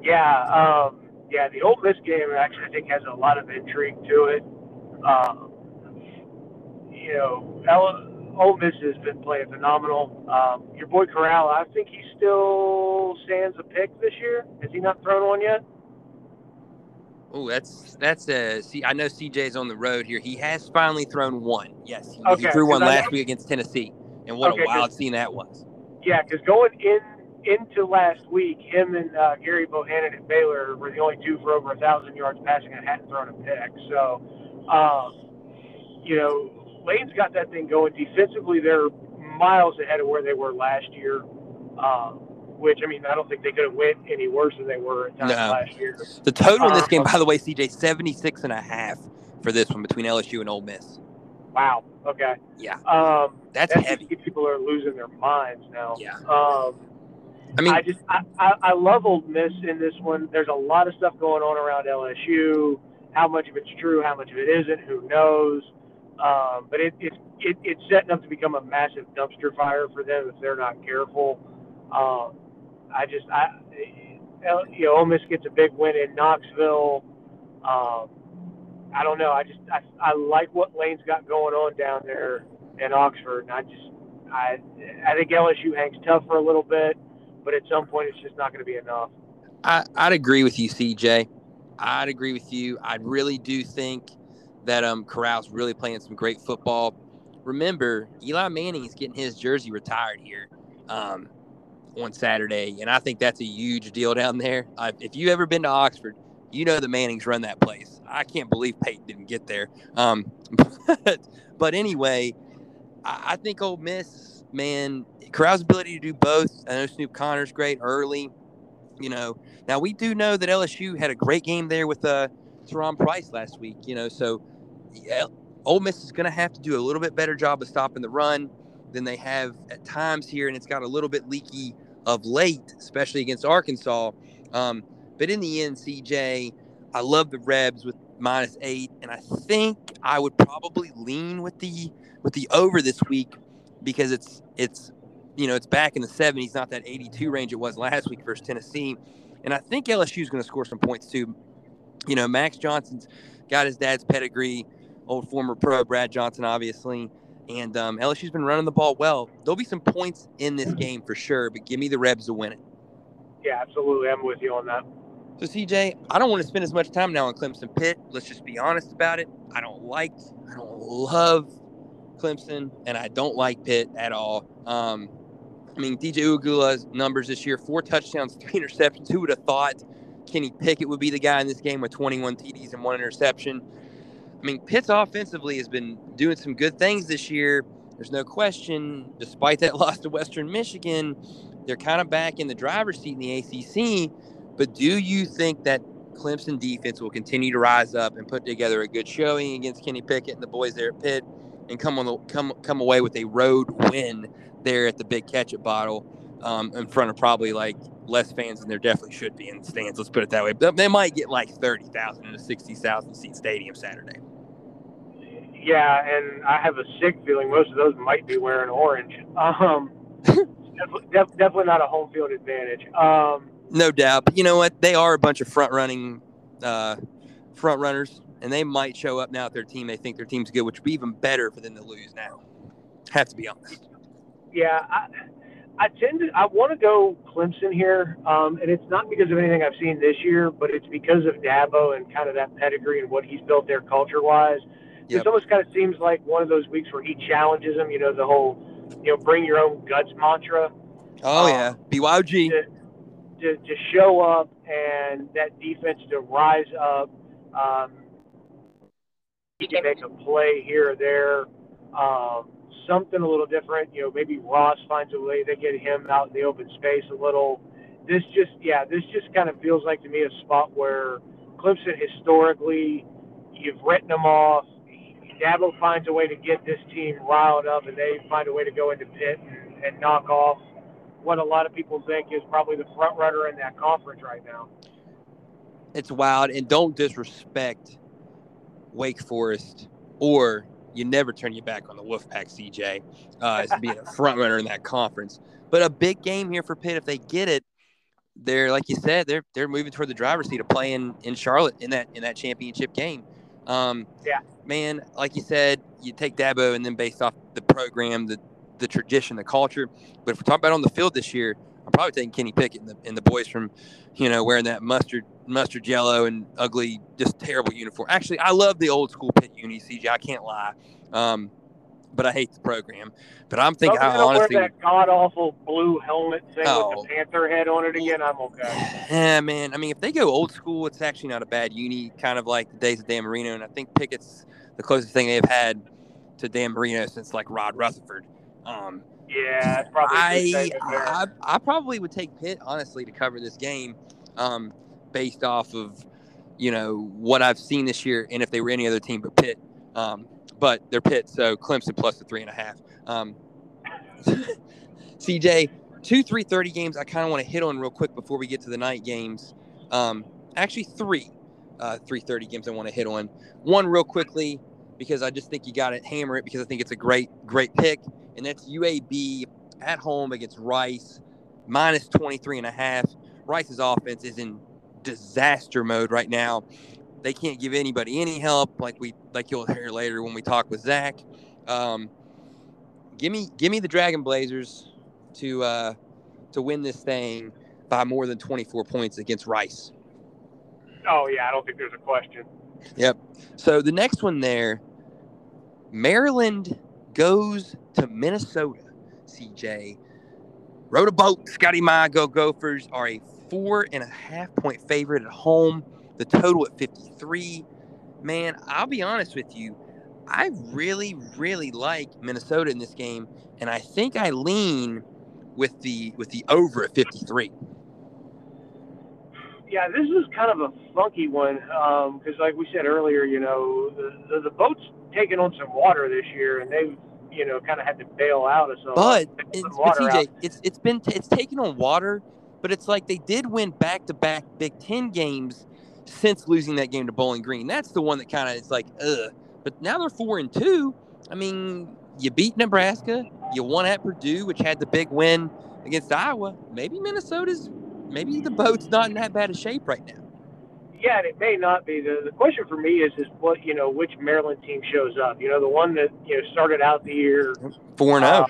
Yeah, um, yeah, the Ole Miss game actually I think has a lot of intrigue to it. Um, you know, L- Ole Miss has been playing phenomenal. Um, your boy Corral, I think he still stands a pick this year. Has he not thrown one yet? Oh, that's that's a. See, I know C J's on the road here. He has finally thrown one. Yes, he, okay, he threw one I, last week against Tennessee, and what okay, a wild scene that was. Yeah, because going in into last week, him and uh, Gary Bohannon at Baylor were the only two for over a thousand yards passing and hadn't thrown a pick. So, um, you know, Lane's got that thing going defensively. They're miles ahead of where they were last year. Um, Which, I mean, I don't think they could have went any worse than they were at times no. last year. The total in this um, game, by the way, C J, seventy-six and a half for this one between L S U and Ole Miss. Wow. Okay. Yeah. Um, that's, that's heavy. People are losing their minds now. Yeah. Um, I mean, I just I, I, I love Ole Miss in this one. There's a lot of stuff going on around L S U. How much of it's true? How much of it isn't? Who knows? Um, but it, it, it it's setting up to become a massive dumpster fire for them if they're not careful. Um, I just, I, you know, Ole Miss gets a big win in Knoxville. Um, I don't know. I just, I, I like what Lane's got going on down there in Oxford. And I just, I, I think L S U hangs tough for a little bit, but at some point it's just not going to be enough. I, I'd agree with you, C J. I'd agree with you. I really do think that um, Corral's really playing some great football. Remember, Eli Manning is getting his jersey retired here. Um, on Saturday, and I think that's a huge deal down there. Uh, if you've ever been to Oxford, you know the Mannings run that place. I can't believe Peyton didn't get there. Um, but, but anyway, I, I think Ole Miss, man, Corral's ability to do both. I know Snoop Connor's great early. You know, now we do know that L S U had a great game there with uh, Teron Price last week. You know, so yeah, Ole Miss is going to have to do a little bit better job of stopping the run than they have at times here, and it's got a little bit leaky of late, especially against Arkansas. Um, but in the end, C J, I love the Rebs with minus eight, and I think I would probably lean with the with the over this week because it's it's you know it's back in the seventies, not that eighty-two range it was last week versus Tennessee. And I think L S U is going to score some points too. You know, Max Johnson's got his dad's pedigree, old former pro Brad Johnson, obviously. And um, L S U's been running the ball well. There'll be some points in this game for sure, but give me the Rebs to win it. Yeah, absolutely. I'm with you on that. So, C J, I don't want to spend as much time now on Clemson Pitt. Let's just be honest about it. I don't like, I don't love Clemson, and I don't like Pitt at all. Um, I mean, D J Uiagala's numbers this year, four touchdowns, three interceptions. Who would have thought Kenny Pickett would be the guy in this game with twenty-one T Ds and one interception? I mean, Pitt's offensively has been doing some good things this year. There's no question. Despite that loss to Western Michigan, they're kind of back in the driver's seat in the A C C. But do you think that Clemson defense will continue to rise up and put together a good showing against Kenny Pickett and the boys there at Pitt and come on the, come come away with a road win there at the Big Ketchup Bottle um, in front of probably like less fans than there definitely should be in the stands? Let's put it that way. But they might get like thirty thousand in a sixty thousand seat stadium Saturday. Yeah, and I have a sick feeling most of those might be wearing orange. Um, def- def- definitely not a home field advantage. Um, no doubt. But you know what? They are a bunch of front-running uh, front runners, and they might show up now at their team. They think their team's good, which would be even better for them to lose now. Have to be honest. Yeah, I, I tend to. I want to go Clemson here, um, and it's not because of anything I've seen this year, but it's because of Dabo and kind of that pedigree and what he's built there culture-wise. Yep. It almost kind of seems like one of those weeks where he challenges them, you know, the whole, you know, bring your own guts mantra. Oh, um, yeah. B Y O G. To, to, to show up and that defense to rise up. Um, he can make a play here or there. Um, something a little different. You know, maybe Ross finds a way to get him out in the open space a little. This just, yeah, this just kind of feels like to me a spot where Clemson historically, you've written them off. Dabo finds a way to get this team riled up, and they find a way to go into Pitt and, and knock off what a lot of people think is probably the front runner in that conference right now. It's wild, and don't disrespect Wake Forest, or you never turn your back on the Wolfpack, C J, uh, as being a front runner in that conference. But a big game here for Pitt. If they get it, they're, like you said, they're they're moving toward the driver's seat of playing in Charlotte in that in that championship game. Um, yeah, man, like you said, you take Dabo, and then based off the program, the the tradition, the culture. But if we're talking about on the field this year, I'm probably taking Kenny Pickett and the, and the boys from, you know, wearing that mustard mustard yellow and ugly, just terrible uniform. Actually, I love the old school Pitt uni, C J. I can't lie, um, but I hate the program. But I'm thinking, I honestly, wear that god awful blue helmet thing oh, with the panther head on it again. I'm okay. Yeah, man. I mean, if they go old school, it's actually not a bad uni, kind of like the days of Dan Marino. And I think Pickett's the closest thing they've had to Dan Marino since like Rod Rutherford. Um, Yeah, it's probably I, I I probably would take Pitt, honestly, to cover this game, um, based off of, you know, what I've seen this year, and if they were any other team but Pitt. Um, but they're Pitt, so Clemson plus the three and a half. Um, C J, two three thirty games I kind of want to hit on real quick before we get to the night games. Um, actually, three uh, three thirty games I want to hit on. One real quickly, because I just think you got to hammer it, because I think it's a great, great pick. And that's U A B at home against Rice, minus twenty-three and a half. Rice's offense is in disaster mode right now. They can't give anybody any help, like we like you'll hear later when we talk with Zach. Um, give me give me the Dragon Blazers to uh, to win this thing by more than twenty-four points against Rice. Oh yeah, I don't think there's a question. Yep. So the next one there, Maryland goes to Minnesota, C J. Rowed a boat. Scotty Mai, go Gophers, are a four and a half point favorite at home. The total at fifty-three. Man, I'll be honest with you. I really, really like Minnesota in this game, and I think I lean with the with the over at fifty-three. Yeah, this is kind of a funky one because, um, like we said earlier, you know, the, the, the boat's taken on some water this year, and they've, you know, kind of had to bail out of something. But, it's, but C J, out. it's it's been t- it's taken on water, but it's like they did win back to back Big Ten games since losing that game to Bowling Green. That's the one that kind of is like, ugh. But now they're four and two. I mean, you beat Nebraska, you won at Purdue, which had the big win against Iowa. Maybe Minnesota's maybe the boat's not in that bad of shape right now. Yeah, and it may not be. The, the question for me is, is what, you know, which Maryland team shows up? You know, the one that, you know, started out the year four and zero.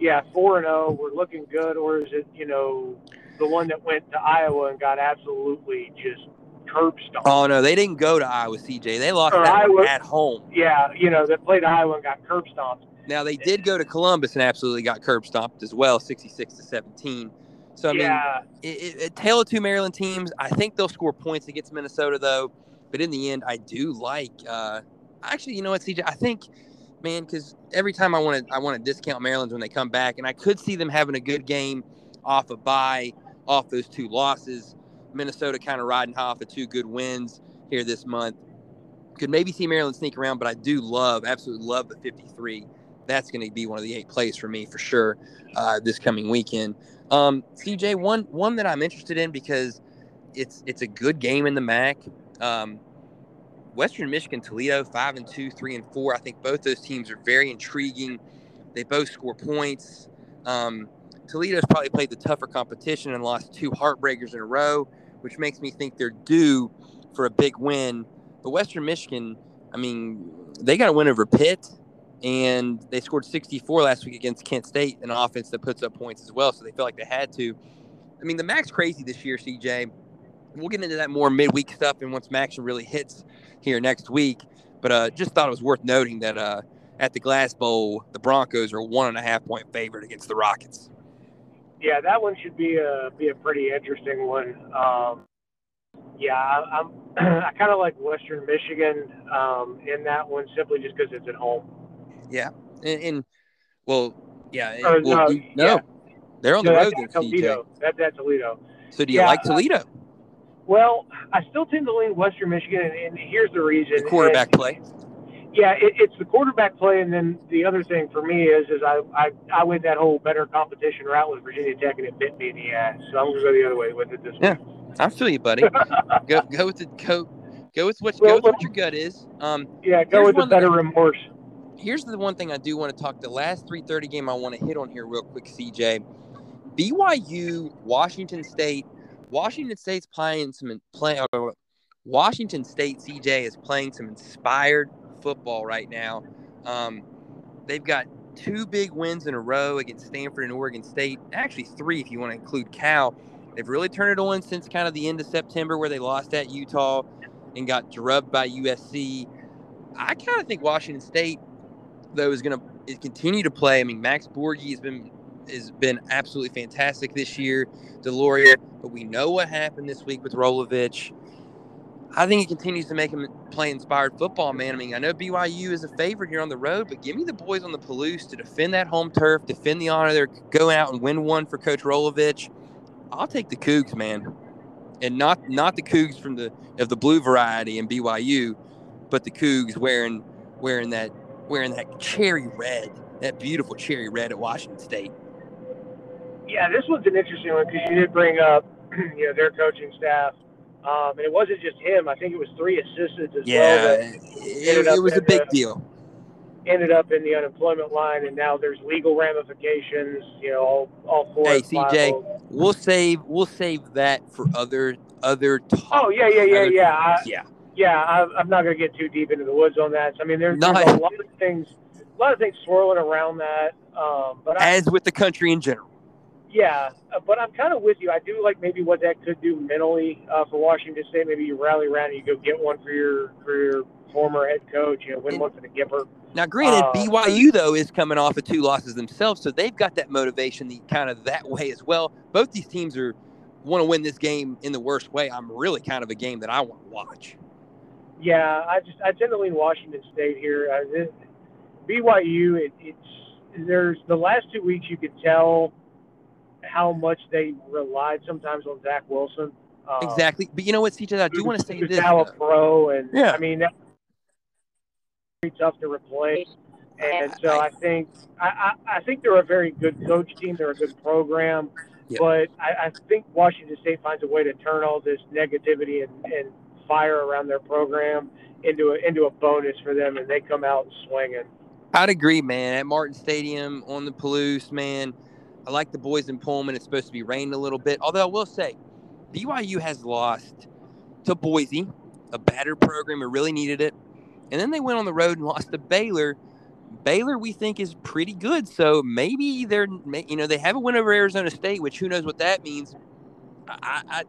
Yeah, four and zero. We're looking good, or is it, you know, the one that went to Iowa and got absolutely just curb stomped? Oh no, they didn't go to Iowa, C J. They lost that Iowa, one at home. Yeah, you know, they played Iowa and got curb stomped. Now they did go to Columbus and absolutely got curb stomped as well, sixty-six to seventeen. So, I mean, yeah. it, it, it, tale of two Maryland teams. I think they'll score points against Minnesota, though. But in the end, I do like uh, – actually, you know what, C J? I think, man, because every time I want to I want to discount Maryland when they come back, and I could see them having a good game off a bye, off those two losses. Minnesota kind of riding off the two good wins here this month. Could maybe see Maryland sneak around, but I do love, absolutely love the fifty-three. That's going to be one of the eight plays for me for sure uh, this coming weekend. Um, C J, one one that I'm interested in because it's it's a good game in the M A C. Um, Western Michigan, Toledo, five and two, three and four. I think both those teams are very intriguing. They both score points. Um, Toledo's probably played the tougher competition and lost two heartbreakers in a row, which makes me think they're due for a big win. But Western Michigan, I mean, they got a win over Pitt. And they scored sixty-four last week against Kent State, an offense that puts up points as well. So they felt like they had to. I mean, the M A C's crazy this year, C J. We'll get into that more midweek stuff and once M A C really hits here next week. But uh, just thought it was worth noting that uh, at the Glass Bowl, the Broncos are one and a half point favorite against the Rockets. Yeah, that one should be a be a pretty interesting one. Um, yeah, I, I'm I kind of like Western Michigan um, in that one simply just because it's at home. Yeah, and, and well, yeah, and, uh, well, no, you, no. Yeah. They're on so the road. That's Toledo. That, that's Toledo. So do you yeah, like Toledo? Uh, well, I still tend to lean Western Michigan, and, and here's the reason. The quarterback and, play. yeah, it, it's the quarterback play, and then the other thing for me is is I, I, I went that whole better competition route with Virginia Tech, and it bit me in the ass. So I'm gonna go the other way with it this yeah, week. I feel you, buddy. go go with the go go with what well, go with well, what your gut is. Um, yeah, go with the better that, remorse. Here's the one thing I do want to talk. The last three thirty game I want to hit on here real quick, C J. B Y U, Washington State. Washington State's playing some play. Washington State, C J, is playing some inspired football right now. Um, they've got two big wins in a row against Stanford and Oregon State. Actually, three if you want to include Cal. They've really turned it on since kind of the end of September where they lost at Utah and got drubbed by U S C. I kind of think Washington State, though, is going to continue to play. I mean, Max Borghi has been has been absolutely fantastic this year, Deloria, but we know what happened this week with Rolovich. I think he continues to make him play inspired football, man. I mean, I know B Y U is a favorite here on the road, but give me the boys on the Palouse to defend that home turf, defend the honor there, go out and win one for Coach Rolovich. I'll take the Cougs, man, and not not the Cougs from the of the blue variety in B Y U, but the Cougs wearing wearing that wearing that cherry red, that beautiful cherry red at Washington State. Yeah, this one's an interesting one because you did bring up, you know, their coaching staff. Um, and it wasn't just him. I think it was three assistants as yeah, well. Yeah, it, it was a big the, deal. Ended up in the unemployment line, and now there's legal ramifications. You know, all, all four. Hey, C J, five. we'll save we'll save that for other other topics. Oh yeah, yeah, yeah, yeah. I, yeah, yeah. I, I'm not going to get too deep into the woods on that. So, I mean, there's, there's a lot of things, a lot of things swirling around that. Um, but as I, with the country in general. Yeah, but I'm kind of with you. I do like maybe what that could do mentally uh, for Washington State. Maybe you rally around and you go get one for your for your former head coach, you know, win and, one for the Gipper. Now, granted, uh, B Y U, though, is coming off of two losses themselves, so they've got that motivation the, kind of that way as well. Both these teams are want to win this game in the worst way. I'm really kind of a game that I want to watch. Yeah, I just I tend to lean Washington State here. I, it, B Y U, it, it's there's the last two weeks you could tell how much they relied sometimes on Zach Wilson. Um, exactly. But you know what, C J, I do want to say this. He's now a pro, and yeah. I mean, that's pretty tough to replace. And so I, I think I, I think they're a very good coach team. They're a good program. Yeah. But I, I think Washington State finds a way to turn all this negativity and, and fire around their program into a, into a bonus for them, and they come out swinging. I'd agree, man. At Martin Stadium on the Palouse, man, I like the boys in Pullman. It's supposed to be raining a little bit. Although I will say, B Y U has lost to Boise, a battered program who really needed it. And then they went on the road and lost to Baylor. Baylor, we think, is pretty good. So maybe they're, you know, they have a win over Arizona State, which who knows what that means. I, I,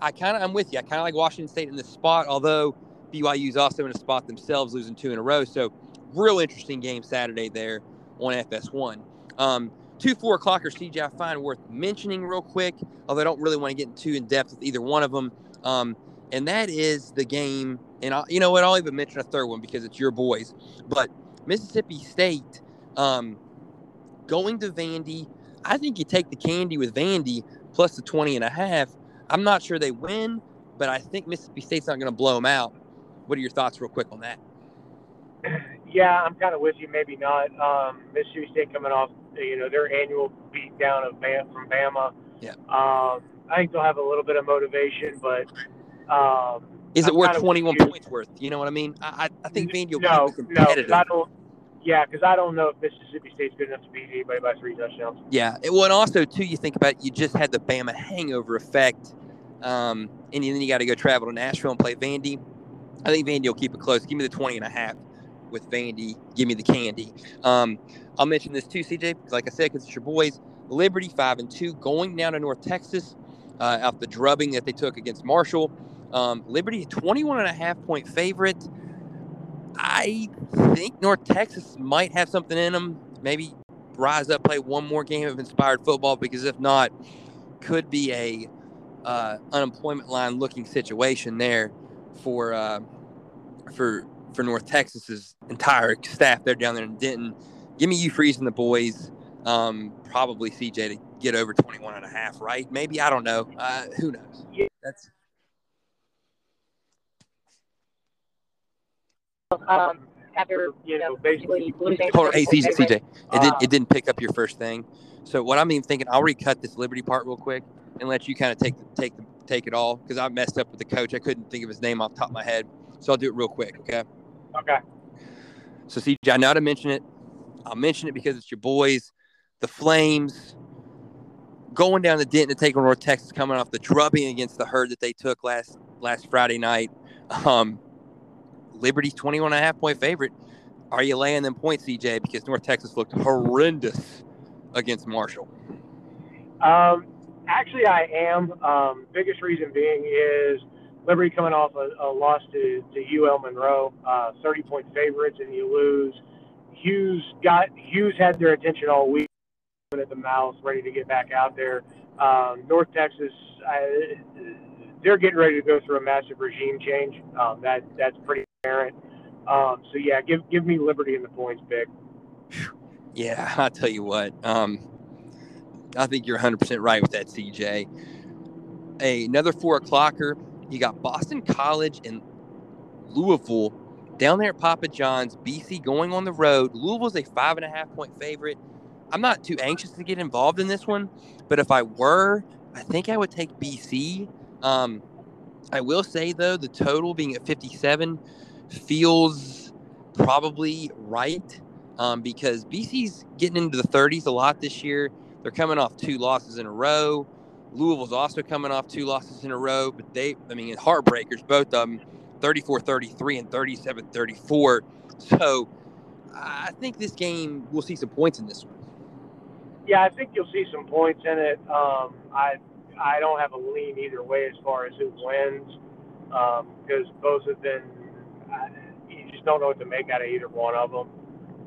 I kind of, I'm with you. I kind of like Washington State in this spot, although B Y U's also in a spot themselves, losing two in a row. So real interesting game Saturday there on F S one. Um, Two four-o'clockers, C J, I find worth mentioning real quick, although I don't really want to get too in-depth with either one of them. Um, and that is the game – and, I'll, you know what, I'll even mention a third one because it's your boys. But Mississippi State um, going to Vandy. I think you take the candy with Vandy plus the twenty and a half. I'm not sure they win, but I think Mississippi State's not going to blow them out. What are your thoughts real quick on that? Yeah, I'm kind of with you. Maybe not. Um, Mississippi State coming off, you know, their annual beatdown of Bam, from Bama. Yeah. Um, I think they'll have a little bit of motivation, but um, is it I'm worth twenty-one points worth? You know what I mean? I, I think Vandy will no, be competitive. No, I don't. Yeah, because I don't know if Mississippi State's good enough to beat anybody by three touchdowns. Yeah. It, well, and also too, you think about it, you just had the Bama hangover effect, um, and then you got to go travel to Nashville and play Vandy. I think Vandy will keep it close. Give me the twenty and a half. With Vandy, give me the candy. Um, I'll mention this too, C J. Like I said, because it's your boys, Liberty five and two, going down to North Texas uh, after the drubbing that they took against Marshall. Um, Liberty, twenty-one and a half point favorite. I think North Texas might have something in them. Maybe rise up, play one more game of inspired football, because if not, could be a uh, unemployment line looking situation there for uh, for. for North Texas's entire staff. They're down there in Denton. Give me Hugh Freeze and the boys, um, probably C J, to get over twenty-one and a half, right? Maybe, I don't know. Uh, who knows? Yeah. That's. Um, ever, you know, basically losing. Hold on, hey, C J, C J, it uh, didn't it didn't pick up your first thing. So what I'm even thinking, I'll recut this Liberty part real quick and let you kind of take take take it all because I messed up with the coach. I couldn't think of his name off the top of my head, so I'll do it real quick. Okay. Okay. So C J, I know how to mention it. I'll mention it because it's your boys, the Flames, going down the Denton to take on North Texas, coming off the drubbing against the Herd that they took last last Friday night. Um, Liberty's twenty-one and a half point favorite. Are you laying them points, C J? Because North Texas looked horrendous against Marshall. Um, actually, I am. Um, biggest reason being is Liberty coming off a, a loss to, to U L Monroe, uh, thirty-point favorites, and you lose. Hughes got Hughes had their attention all week at the mouth, ready to get back out there. Um, North Texas, I, they're getting ready to go through a massive regime change. Um, that that's pretty apparent. Um, so yeah, give give me Liberty in the points pick. Yeah, I'll tell you what. Um, I think you're one hundred percent right with that, C J. Hey, another four o'clocker. You got Boston College and Louisville down there at Papa John's. B C going on the road. Louisville's a five and a half point favorite. I'm not too anxious to get involved in this one, but if I were, I think I would take B C. Um, I will say, though, the total being at fifty-seven feels probably right um, because B C's getting into the thirties a lot this year. They're coming off two losses in a row. Louisville's also coming off two losses in a row, but they, I mean, heartbreakers, both of them, thirty-four thirty-three and thirty-seven thirty-four. So I think this game, we'll see some points in this one. Yeah, I think you'll see some points in it. Um, I I don't have a lean either way as far as who wins because um, both have been – you just don't know what to make out of either one of them.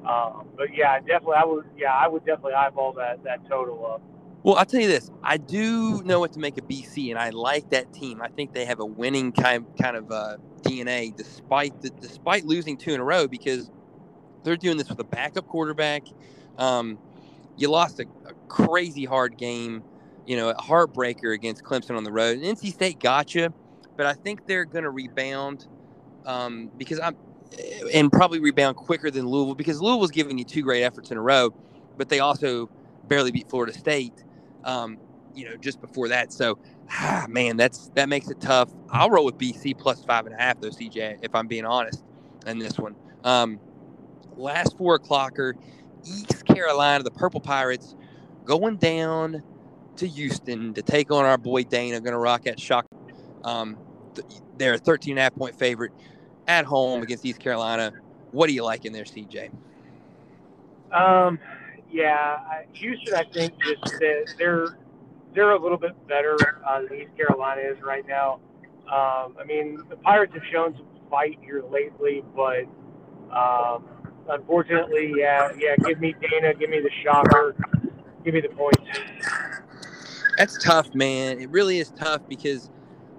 Um, but, yeah, definitely, I would Yeah, I would definitely eyeball that, that total up. Well, I'll tell you this. I do know what to make of B C, and I like that team. I think they have a winning kind kind of uh, D N A despite the, despite losing two in a row because they're doing this with a backup quarterback. Um You lost a, a crazy hard game, you know, a heartbreaker against Clemson on the road. And N C State got you, but I think they're going to rebound um, because I'm and probably rebound quicker than Louisville because Louisville's giving you two great efforts in a row, but they also barely beat Florida State, um, you know, just before that. So, ah, man, that's that makes it tough. I'll roll with B C plus five and a half, though, C J, if I'm being honest in this one. Um, last four o'clocker. East Carolina, the Purple Pirates, going down to Houston to take on our boy Dana. Going to rock at Shock. Um, th- they're a thirteen and a half point favorite at home against East Carolina. What do you like in there, C J? Um, yeah, I, Houston, I think just that they're they're a little bit better uh, than East Carolina is right now. Um, I mean, the Pirates have shown some fight here lately, but. Um, Unfortunately, yeah, yeah. Give me Dana. Give me the shocker. Give me the points. That's tough, man. It really is tough because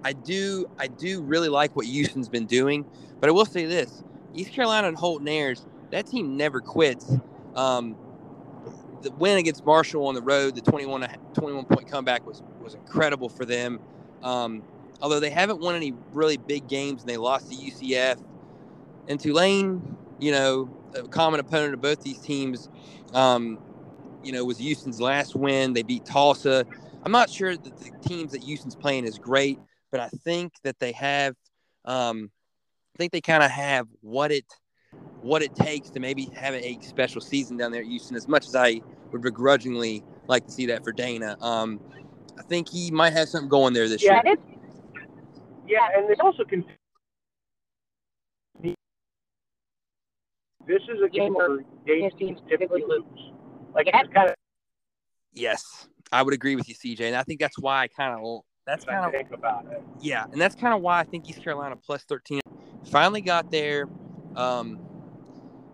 I do, I do really like what Houston's been doing. But I will say this: East Carolina and Holton Ayers, that team never quits. Um, the win against Marshall on the road, the twenty-one, twenty-one point comeback was was incredible for them. Um, although they haven't won any really big games, and they lost to U C F and Tulane. You know, a common opponent of both these teams, um, you know, was Houston's last win. They beat Tulsa. I'm not sure that the teams that Houston's playing is great, but I think that they have um, – I think they kind of have what it what it takes to maybe have a special season down there at Houston, as much as I would begrudgingly like to see that for Dana. Um, I think he might have something going there this yeah, year. Yeah, and there's also con- – This is a game where Dave's teams typically lose. Like it's kind of. Yes, I would agree with you, C J, and I think that's why I kind of that's kind of think about it. Yeah, and that's kind of why I think East Carolina plus thirteen finally got there. Um,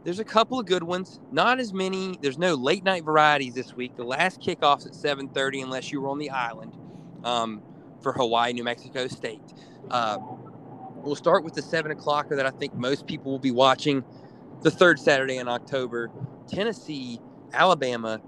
there's a couple of good ones, not as many. There's no late night varieties this week. The last kickoff's at seven thirty, unless you were on the island um, for Hawaii, New Mexico State. Uh, we'll start with the seven o'clocker that I think most people will be watching. The third Saturday in October, Tennessee, Alabama.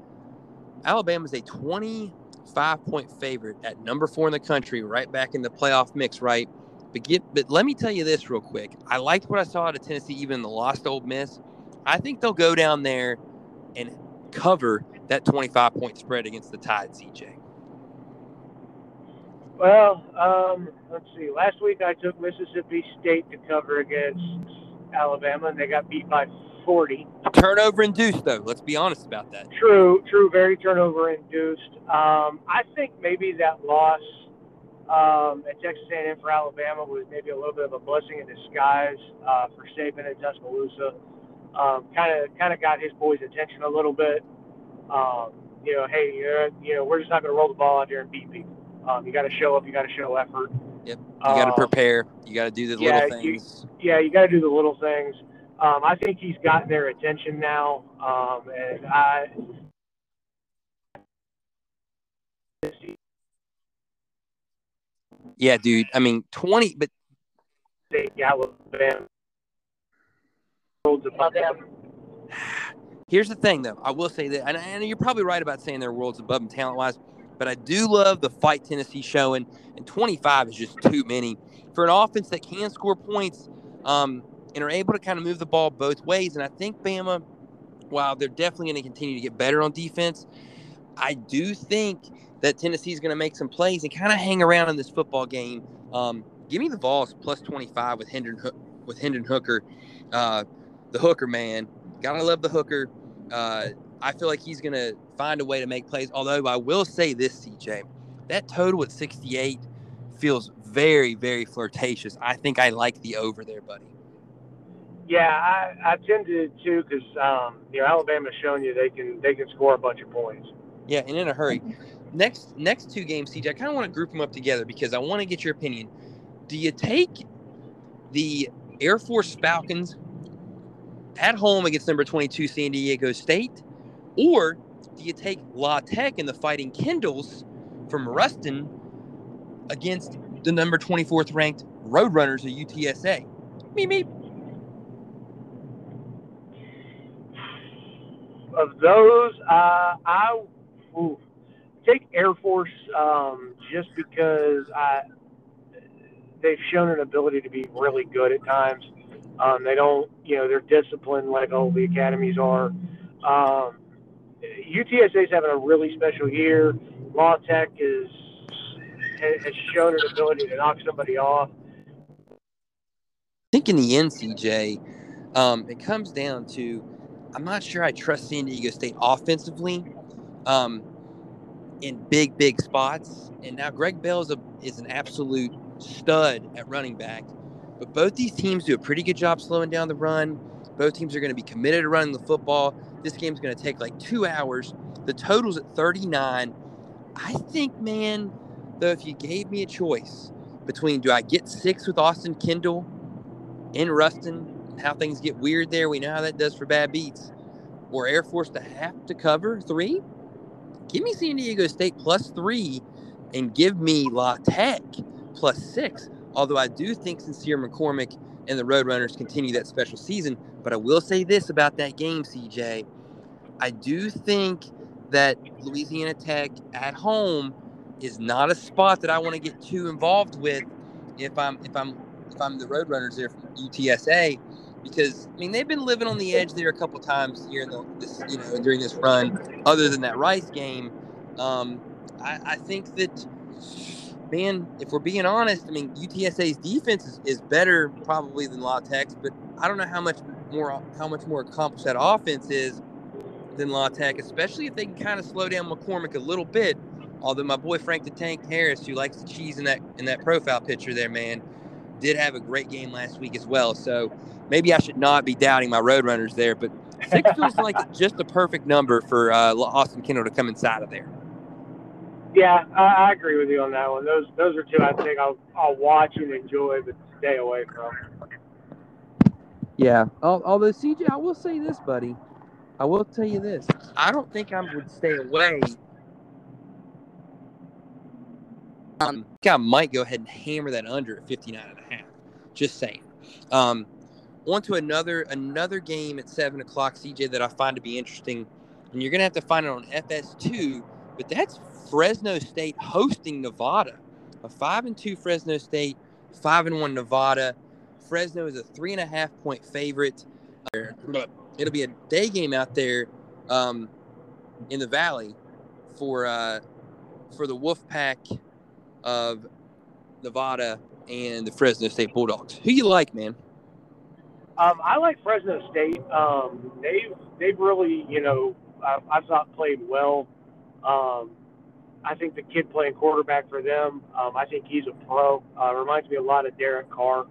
Alabama's a twenty-five point favorite at number four in the country, right back in the playoff mix, right? But, get, but let me tell you this real quick. I liked what I saw out of Tennessee, even in the lost Ole Miss. I think they'll go down there and cover that twenty-five point spread against the Tide, C J. Well, um, let's see. Last week I took Mississippi State to cover against Alabama, and they got beat by forty. Turnover induced, though. Let's be honest about that. True, true. Very turnover induced. Um, I think maybe that loss um, at Texas A and M for Alabama was maybe a little bit of a blessing in disguise uh, for Saban and Tuscaloosa. Kind of, kind of got his boys' attention a little bit. Um, you know, hey, uh, you know, we're just not going to roll the ball out there and beat people. Um, you got to show up. You got to show effort. Yep. You um, got to prepare. You got to do the yeah, little things. You, yeah, you got to do the little things. Um, I think he's gotten their attention now, um, and I. Yeah, dude. I mean, twenty, but. Here's the thing, though. I will say that, and, and you're probably right about saying they're worlds above them talent-wise. But I do love the fight Tennessee showing, and twenty-five is just too many. For an offense that can score points um, and are able to kind of move the ball both ways, and I think Bama, while they're definitely going to continue to get better on defense, I do think that Tennessee is going to make some plays and kind of hang around in this football game. Um, give me the Vols plus twenty-five with Hendon, with Hendon Hooker, uh, the Hooker man. Got to love the Hooker. Uh, I feel like he's going to find a way to make plays. Although I will say this, C J, that total at sixty-eight feels very, very flirtatious. I think I like the over there, buddy. Yeah, I, I tend to too because um, you know Alabama's shown you they can they can score a bunch of points. Yeah, and in a hurry. Next next two games, C J, I kind of want to group them up together because I want to get your opinion. Do you take the Air Force Falcons at home against number twenty-two San Diego State, or do you take La Tech and the Fighting Kindles from Ruston against the number twenty-fourth ranked Roadrunners of U T S A? Meep, meep. Of those, uh, I ooh, take Air Force um, just because I they've shown an ability to be really good at times. Um, they don't, you know, they're disciplined like all the academies are. Um, U T S A is having a really special year. La Tech is has shown an ability to knock somebody off. I think in the end, C J, um, it comes down to I'm not sure I trust San Diego State offensively um, in big, big spots. And now Greg Bell is, a, is an absolute stud at running back. But both these teams do a pretty good job slowing down the run. Both teams are going to be committed to running the football. This game's going to take like two hours. The total's at thirty-nine. I think, man, though, if you gave me a choice between do I get six with Austin Kendall in Ruston, how things get weird there, we know how that does for bad beats, or Air Force to have to cover three, give me San Diego State plus three and give me La Tech plus six. Although I do think Sincere McCormick and the Roadrunners continue that special season. But I will say this about that game, C J. I do think that Louisiana Tech at home is not a spot that I want to get too involved with if I'm if I'm if I'm the Roadrunners there from U T S A, because I mean they've been living on the edge there a couple times here in the this, you know during this run. Other than that Rice game, um, I, I think that. Man, if we're being honest, I mean, U T S A's defense is, is better probably than La Tech's, but I don't know how much more how much more accomplished that offense is than La Tech, especially if they can kind of slow down McCormick a little bit. Although my boy Frank the Tank Harris, who likes to cheese in that in that profile picture there, man, did have a great game last week as well. So maybe I should not be doubting my Roadrunners there, but six feels like just the perfect number for uh, Austin Kendall to come inside of there. Yeah, I, I agree with you on that one. Those those are two I think I'll, I'll watch and enjoy, but stay away from. Yeah. Although, C J, I will say this, buddy. I will tell you this. I don't think I would stay away. Um, I think I might go ahead and hammer that under at fifty-nine and a half. Just saying. Um, on to another, another game at seven o'clock, C J, that I find to be interesting. And you're going to have to find it on F S two, but that's Fresno State hosting Nevada. A five and two Fresno State five and one Nevada. Fresno is a three and a half point favorite. It'll be a day game out there um, in the Valley for uh, for the Wolfpack of Nevada and the Fresno State Bulldogs. Who you like, man? Um, I like Fresno State. Um, they've they've really, you know, I've, I've not played well. Um, I think the kid playing quarterback for them, um, I think he's a pro. Uh, reminds me a lot of Derek Carr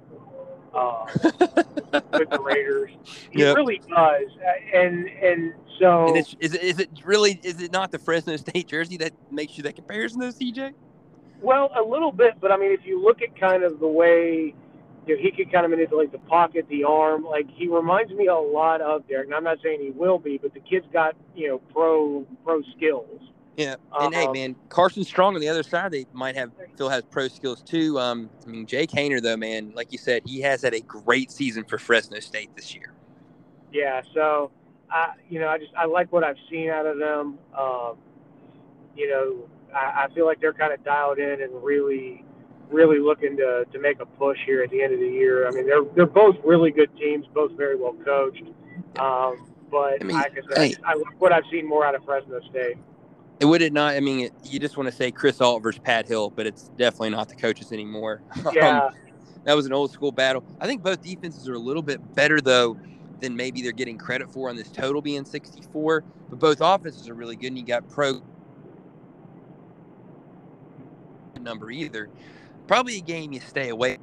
uh, with the Raiders. He yep. really does. And and so and it's, is is it really is it not the Fresno State jersey that makes you that comparison, though, C J? Well, a little bit, but I mean, if you look at kind of the way, you know, he could kind of manipulate the pocket, the arm. Like, he reminds me a lot of Derek. And I'm not saying he will be, but the kid's got, you know, pro pro skills. Yeah, and um, hey, man, Carson Strong on the other side, they might have Phil has pro skills too. Um, I mean, Jake Hayner, though, man, like you said, he has had a great season for Fresno State this year. Yeah, so I, you know, I just I like what I've seen out of them. Um, you know, I, I feel like they're kind of dialed in and really. really looking to, to make a push here at the end of the year. I mean, they're they're both really good teams, both very well coached. Um, but I mean, like I said, hey, I like what I've seen more out of Fresno State. It would it not? I mean, it, you just want to say Chris Alt versus Pat Hill, but it's definitely not the coaches anymore. Yeah. Um, that was an old school battle. I think both defenses are a little bit better, though, than maybe they're getting credit for on this total being sixty-four. But both offenses are really good, and you got pro number either. Probably a game you stay away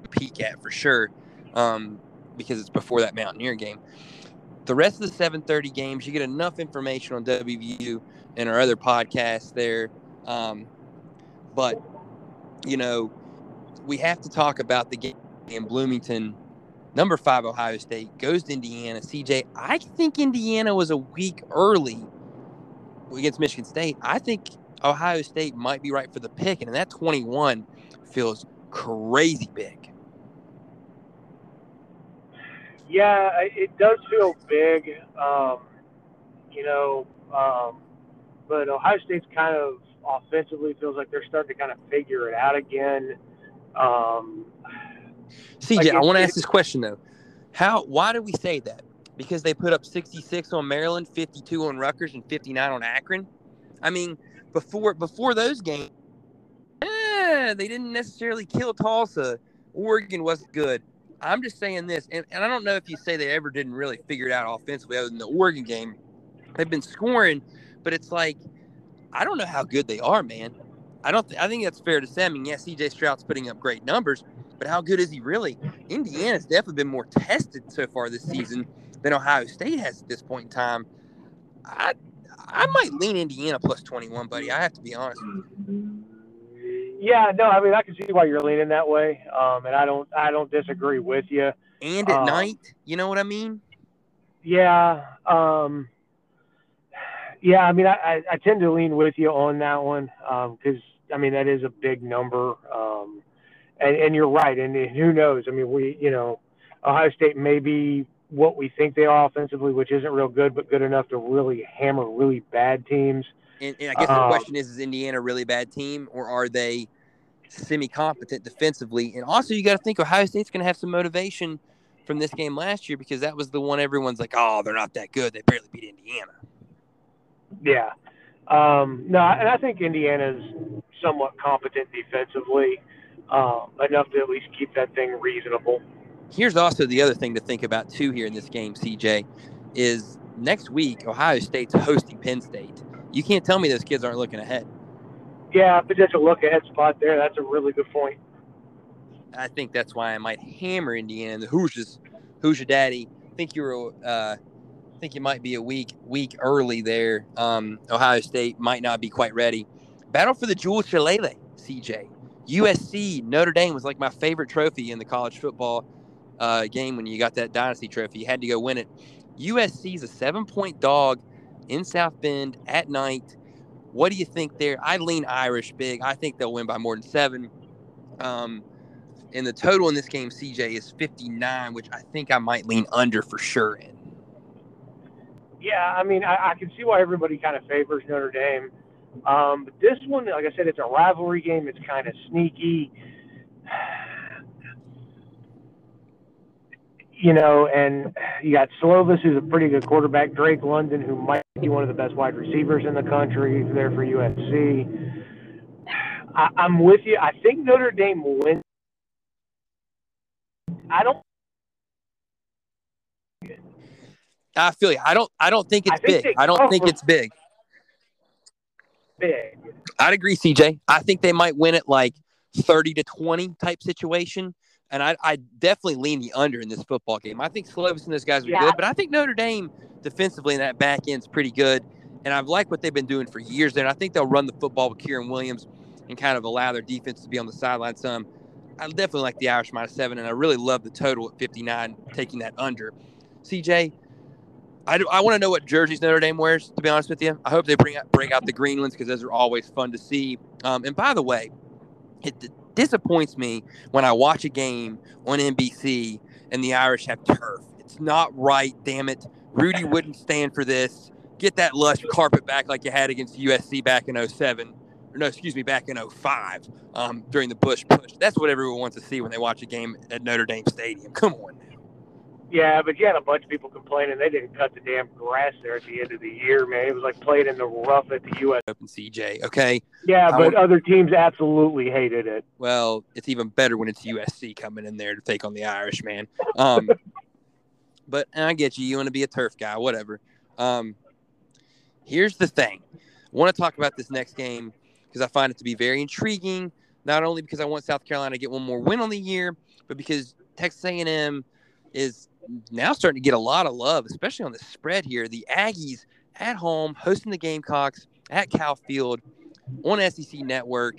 from peek at for sure, um, because it's before that Mountaineer game. The rest of the seven thirty games, you get enough information on W V U and our other podcasts there. Um, but, you know, we have to talk about the game in Bloomington. Number five, Ohio State, goes to Indiana. C J, I think Indiana was a week early against Michigan State. I think – Ohio State might be right for the pick, and that twenty-one feels crazy big. Yeah, it does feel big, um, you know, um, but Ohio State's kind of offensively feels like they're starting to kind of figure it out again. Um, C J, like I want to ask this question, though. How? Why do we say that? Because they put up sixty-six on Maryland, fifty-two on Rutgers, and fifty-nine on Akron? I mean, before before those games, eh, they didn't necessarily kill Tulsa. Oregon wasn't good. I'm just saying this, and, and I don't know if you say they ever didn't really figure it out offensively other than the Oregon game. They've been scoring, but it's like, I don't know how good they are, man. I don't. Th- I think that's fair to say. I mean, yes, C J Stroud's putting up great numbers, but how good is he really? Indiana's definitely been more tested so far this season than Ohio State has at this point in time. I I might lean Indiana plus twenty-one, buddy. I have to be honest with you. Yeah, no, I mean, I can see why you're leaning that way, um, and I don't I don't disagree with you. And at um, night, you know what I mean? Yeah. Um, yeah, I mean, I, I, I tend to lean with you on that one because, um, I mean, that is a big number. Um, and, and you're right, and who knows? I mean, we, you know, Ohio State may be what we think they are offensively, which isn't real good, but good enough to really hammer really bad teams. And, and I guess the um, question is, is Indiana a really bad team, or are they semi-competent defensively? And also, you got to think Ohio State's going to have some motivation from this game last year, because that was the one everyone's like, oh, they're not that good. They barely beat Indiana. Yeah. Um, no, and I think Indiana's somewhat competent defensively, uh, enough to at least keep that thing reasonable. Here's also the other thing to think about, too, here in this game, C J, is next week Ohio State's hosting Penn State. You can't tell me those kids aren't looking ahead. Yeah, potential look-ahead spot there. That's a really good point. I think that's why I might hammer Indiana in the Hoosiers. Who's your daddy? I think you were, uh, I think you might be a week week early there. Um, Ohio State might not be quite ready. Battle for the Jewel Shillelagh, C J. U S C, Notre Dame was like my favorite trophy in the college football Uh, game when you got that dynasty trophy. You had to go win it. U S C's a seven-point dog in South Bend at night. What do you think there? I lean Irish big. I think they'll win by more than seven. Um, and the total in this game, C J, is fifty-nine, which I think I might lean under for sure in. Yeah, I mean, I, I can see why everybody kind of favors Notre Dame. Um, but this one, like I said, it's a rivalry game. It's kind of sneaky. you know, and you got Slovis, who's a pretty good quarterback, Drake London, who might be one of the best wide receivers in the country, there for U S C. I, I'm with you. I think Notre Dame wins. I don't. I feel you. I don't. I don't think it's big. I don't think it's big. Big. I'd agree, C J. I think they might win it like thirty to twenty type situation, and I, I definitely lean the under in this football game. I think Slovis and those guys are yeah. good, but I think Notre Dame defensively in that back end's pretty good, and I've liked what they've been doing for years there. And I think they'll run the football with Kieran Williams and kind of allow their defense to be on the sideline some. I definitely like the Irish minus seven, and I really love the total at fifty-nine, taking that under. C J, I, do, I want to know what jerseys Notre Dame wears, to be honest with you. I hope they bring out, bring out the green ones, because those are always fun to see. Um, and by the way, it d- disappoints me when I watch a game on N B C and the Irish have turf. It's not right, damn it. Rudy wouldn't stand for this. Get that lush carpet back like you had against U S C back in oh seven. No, excuse me, back in oh five um, during the Bush push. That's what everyone wants to see when they watch a game at Notre Dame Stadium. Come on now. Yeah, but you had a bunch of people complaining they didn't cut the damn grass there at the end of the year, man. It was like playing in the rough at the U S Open, C J, okay? Yeah, but I, other teams absolutely hated it. Well, it's even better when it's U S C coming in there to take on the Irish, man. Um, but and I get you. You want to be a turf guy, whatever. Um, here's the thing. I want to talk about this next game, because I find it to be very intriguing, not only because I want South Carolina to get one more win on the year, but because Texas A and M is now starting to get a lot of love, especially on the spread here. The Aggies at home hosting the Gamecocks at Cal Field on S E C Network.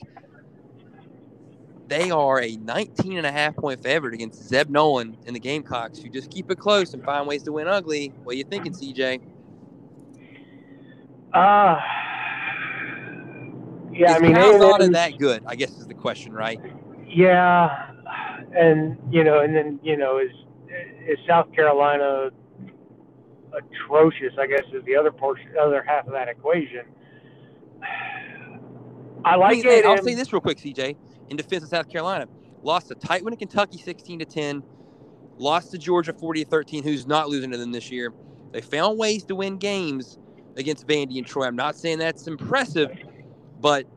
They are a nineteen and a half point favorite against Zeb Nolan and the Gamecocks, who just keep it close and find ways to win ugly. What are you thinking, C J? Ah. Uh... Yeah, is I mean, Cal's not in that good, I guess, is the question, right? Yeah, and you know, and then you know, is is South Carolina atrocious? I guess is the other portion, other half of that equation. I like I mean, it. I'll say this real quick, C J. In defense of South Carolina, lost a tight win to Kentucky, sixteen to ten. Lost to Georgia, forty to thirteen. Who's not losing to them this year? They found ways to win games against Vandy and Troy. I'm not saying that's impressive. But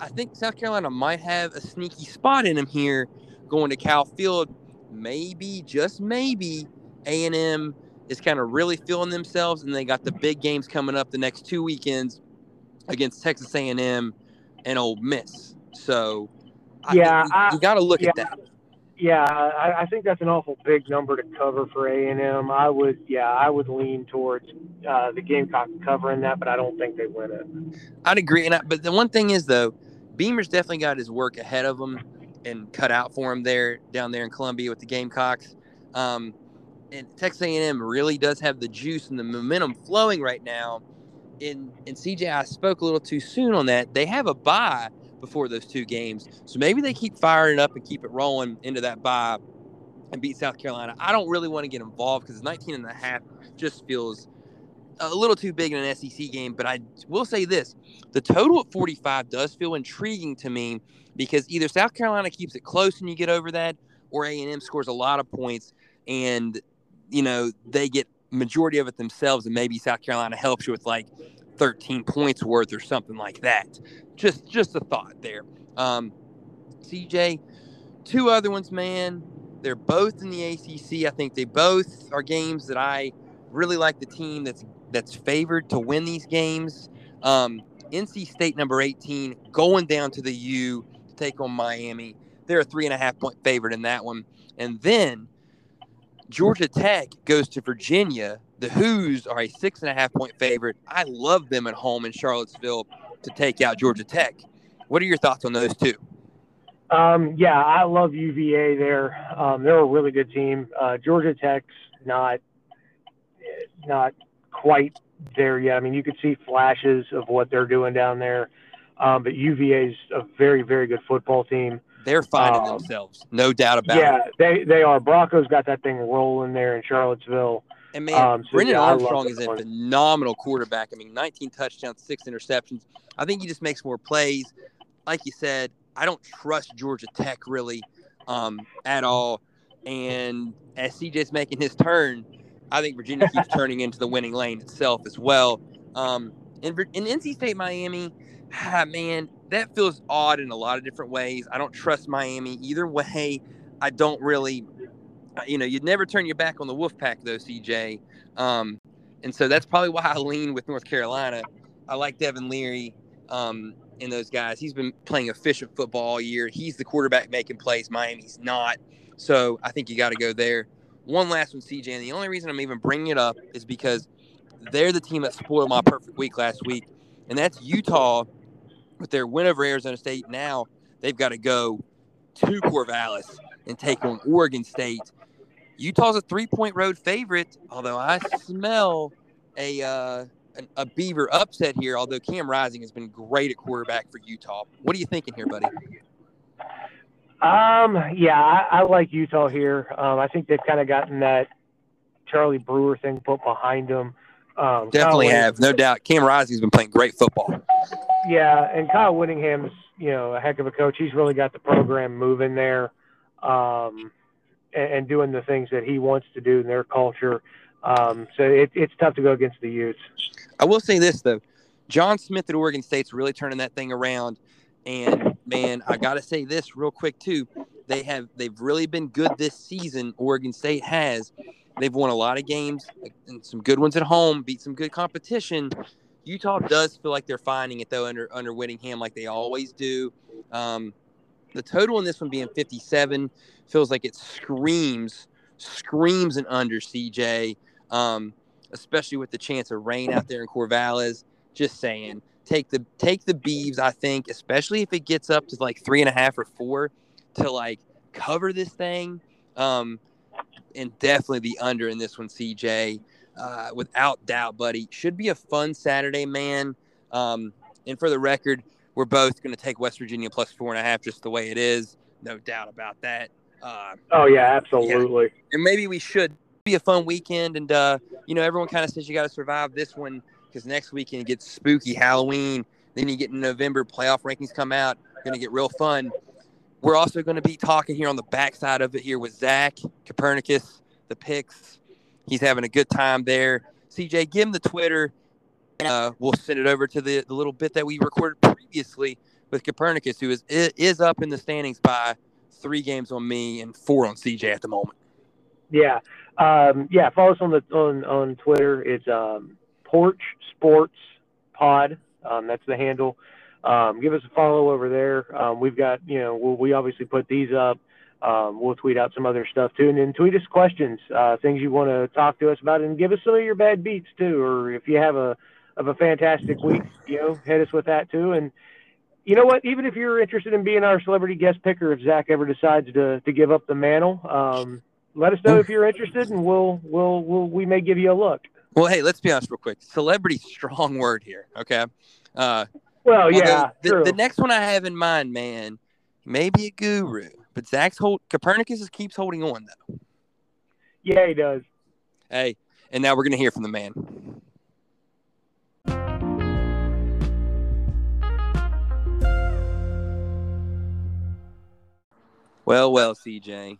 I think South Carolina might have a sneaky spot in them here going to Cal Field. Maybe, just maybe, A and M is kind of really feeling themselves, and they got the big games coming up the next two weekends against Texas A and M and Ole Miss. So, yeah, I, you, you got to look yeah, at that. Yeah, I, I think that's an awful big number to cover for A and M. I would, yeah, I would lean towards uh, the Gamecock covering that, but I don't think they win it. I'd agree, and I, but the one thing is though, Beamer's definitely got his work ahead of him and cut out for him there down there in Columbia with the Gamecocks. Um, and Texas A and M really does have the juice and the momentum flowing right now. And and C J, I spoke a little too soon on that. They have a bye before those two games. So maybe they keep firing up and keep it rolling into that bye and beat South Carolina. I don't really want to get involved because nineteen and a half just feels a little too big in an S E C game. But I will say this, the total at forty-five does feel intriguing to me because either South Carolina keeps it close and you get over that, or A and M scores a lot of points and, you know, they get majority of it themselves and maybe South Carolina helps you with like thirteen points worth or something like that. Just just a thought there. Um, C J, two other ones, man. They're both in the A C C. I think they both are games that I really like the team that's that's favored to win these games. Um, N C State, number eighteen, going down to the U to take on Miami. They're a three and a half point favorite in that one. And then Georgia Tech goes to Virginia. The Hoos are a six and a half point favorite. I love them at home in Charlottesville to take out Georgia Tech. What are your thoughts on those two? Um, yeah, I love U V A there. Um, they're a really good team. Uh, Georgia Tech's not not quite there yet. I mean, you could see flashes of what they're doing down there, um, but U V A's a very, very good football team. They're finding um, themselves, no doubt about yeah, it. Yeah, they, they are. Bronco's got that thing rolling there in Charlottesville. And, man, um, so Brendan yeah, Armstrong is a one. phenomenal quarterback. I mean, nineteen touchdowns, six interceptions. I think he just makes more plays. Like you said, I don't trust Georgia Tech really. um, at all. And as C J's making his turn, I think Virginia keeps turning into the winning lane itself as well. Um, in, in N C State, Miami, ah, man, that feels odd in a lot of different ways. I don't trust Miami either way. I don't really, you know, you'd never turn your back on the Wolfpack, though, C J. Um, and so that's probably why I lean with North Carolina. I like Devin Leary um, and those guys. He's been playing efficient football all year. He's the quarterback making plays. Miami's not. So I think you got to go there. One last one, C J, and the only reason I'm even bringing it up is because they're the team that spoiled my perfect week last week, and that's Utah with their win over Arizona State. Now they've got to go to Corvallis and take on Oregon State. Utah's a three-point road favorite, although I smell a uh, an, a Beaver upset here, although Cam Rising has been great at quarterback for Utah. What are you thinking here, buddy? Um, yeah, I, I like Utah here. Um, I think they've kind of gotten that Charlie Brewer thing put behind them. Um, Definitely have, no doubt. Cam Rising's been playing great football. Yeah, and Kyle Winningham's, you know, a heck of a coach. He's really got the program moving there um, and, and doing the things that he wants to do in their culture. Um, so it, it's tough to go against the Utes. I will say this, though. John Smith at Oregon State's really turning that thing around. And, man, I got to say this real quick, too. They have, they've really been good this season, Oregon State has. They've won a lot of games and some good ones at home, beat some good competition. Utah does feel like they're finding it, though, under under Whittingham like they always do. Um, the total in this one being fifty-seven feels like it screams, screams an under, C J, um, especially with the chance of rain out there in Corvallis. Just saying. Take the take the Beavs, I think, especially if it gets up to like three and a half or four to like cover this thing, um, and definitely the under in this one, C J, uh, without doubt, buddy. Should be a fun Saturday, man. Um, and for the record, we're both going to take West Virginia plus four and a half, just the way it is, no doubt about that. Uh, oh yeah, absolutely. Yeah. And maybe we should be a fun weekend, and uh, you know, everyone kind of says you got to survive this one, because next weekend it gets spooky, Halloween. Then you get in November, playoff rankings come out. Going to get real fun. We're also going to be talking here on the backside of it here with Zach Copernicus, the picks. He's having a good time there. C J, give him the Twitter. Uh, we'll send it over to the, the little bit that we recorded previously with Copernicus, who is is up in the standings by three games on me and four on C J at the moment. Yeah, um, yeah. Follow us on the on on Twitter. It's um. Porch Sports Pod, um, that's the handle. Um, give us a follow over there. Um, we've got, you know, we'll, we obviously put these up. Um, we'll tweet out some other stuff too, and then tweet us questions, uh, things you want to talk to us about, and give us some of your bad beats too. Or if you have a of a fantastic week, you know, hit us with that too. And you know what? Even if you're interested in being our celebrity guest picker, if Zach ever decides to to give up the mantle, um, let us know if you're interested, and we'll we'll, we'll we may give you a look. Well, hey, let's be honest real quick. Celebrity, strong word here, okay? Uh, well, yeah, the, the next one I have in mind, man, maybe a guru, but Zach's hold Copernicus is, keeps holding on, though. Yeah, he does. Hey, and now we're going to hear from the man. Well, well, C J,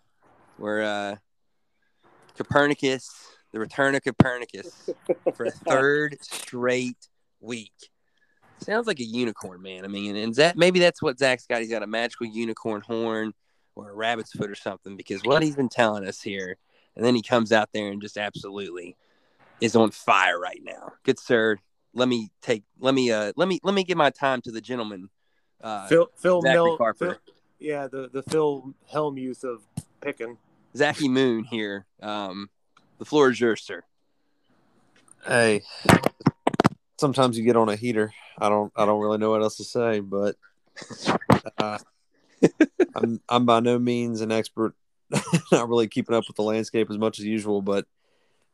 we're uh, Copernicus. The return of Copernicus for a third straight week. Sounds like a unicorn, man. I mean, and Zach, maybe that's what Zach's got. He's got a magical unicorn horn or a rabbit's foot or something, because what he's been telling us here, and then he comes out there and just absolutely is on fire right now. Good sir, let me take, let me, uh, let me, let me give my time to the gentleman, uh, Phil, Phil, Mel, Phil yeah, the the Phil Hellmuth of picking, Zachy Moon here. Um, The floor is yours, sir. Hey, sometimes you get on a heater. I don't. I don't really know what else to say, but uh, I'm. I'm by no means an expert. Not really keeping up with the landscape as much as usual, but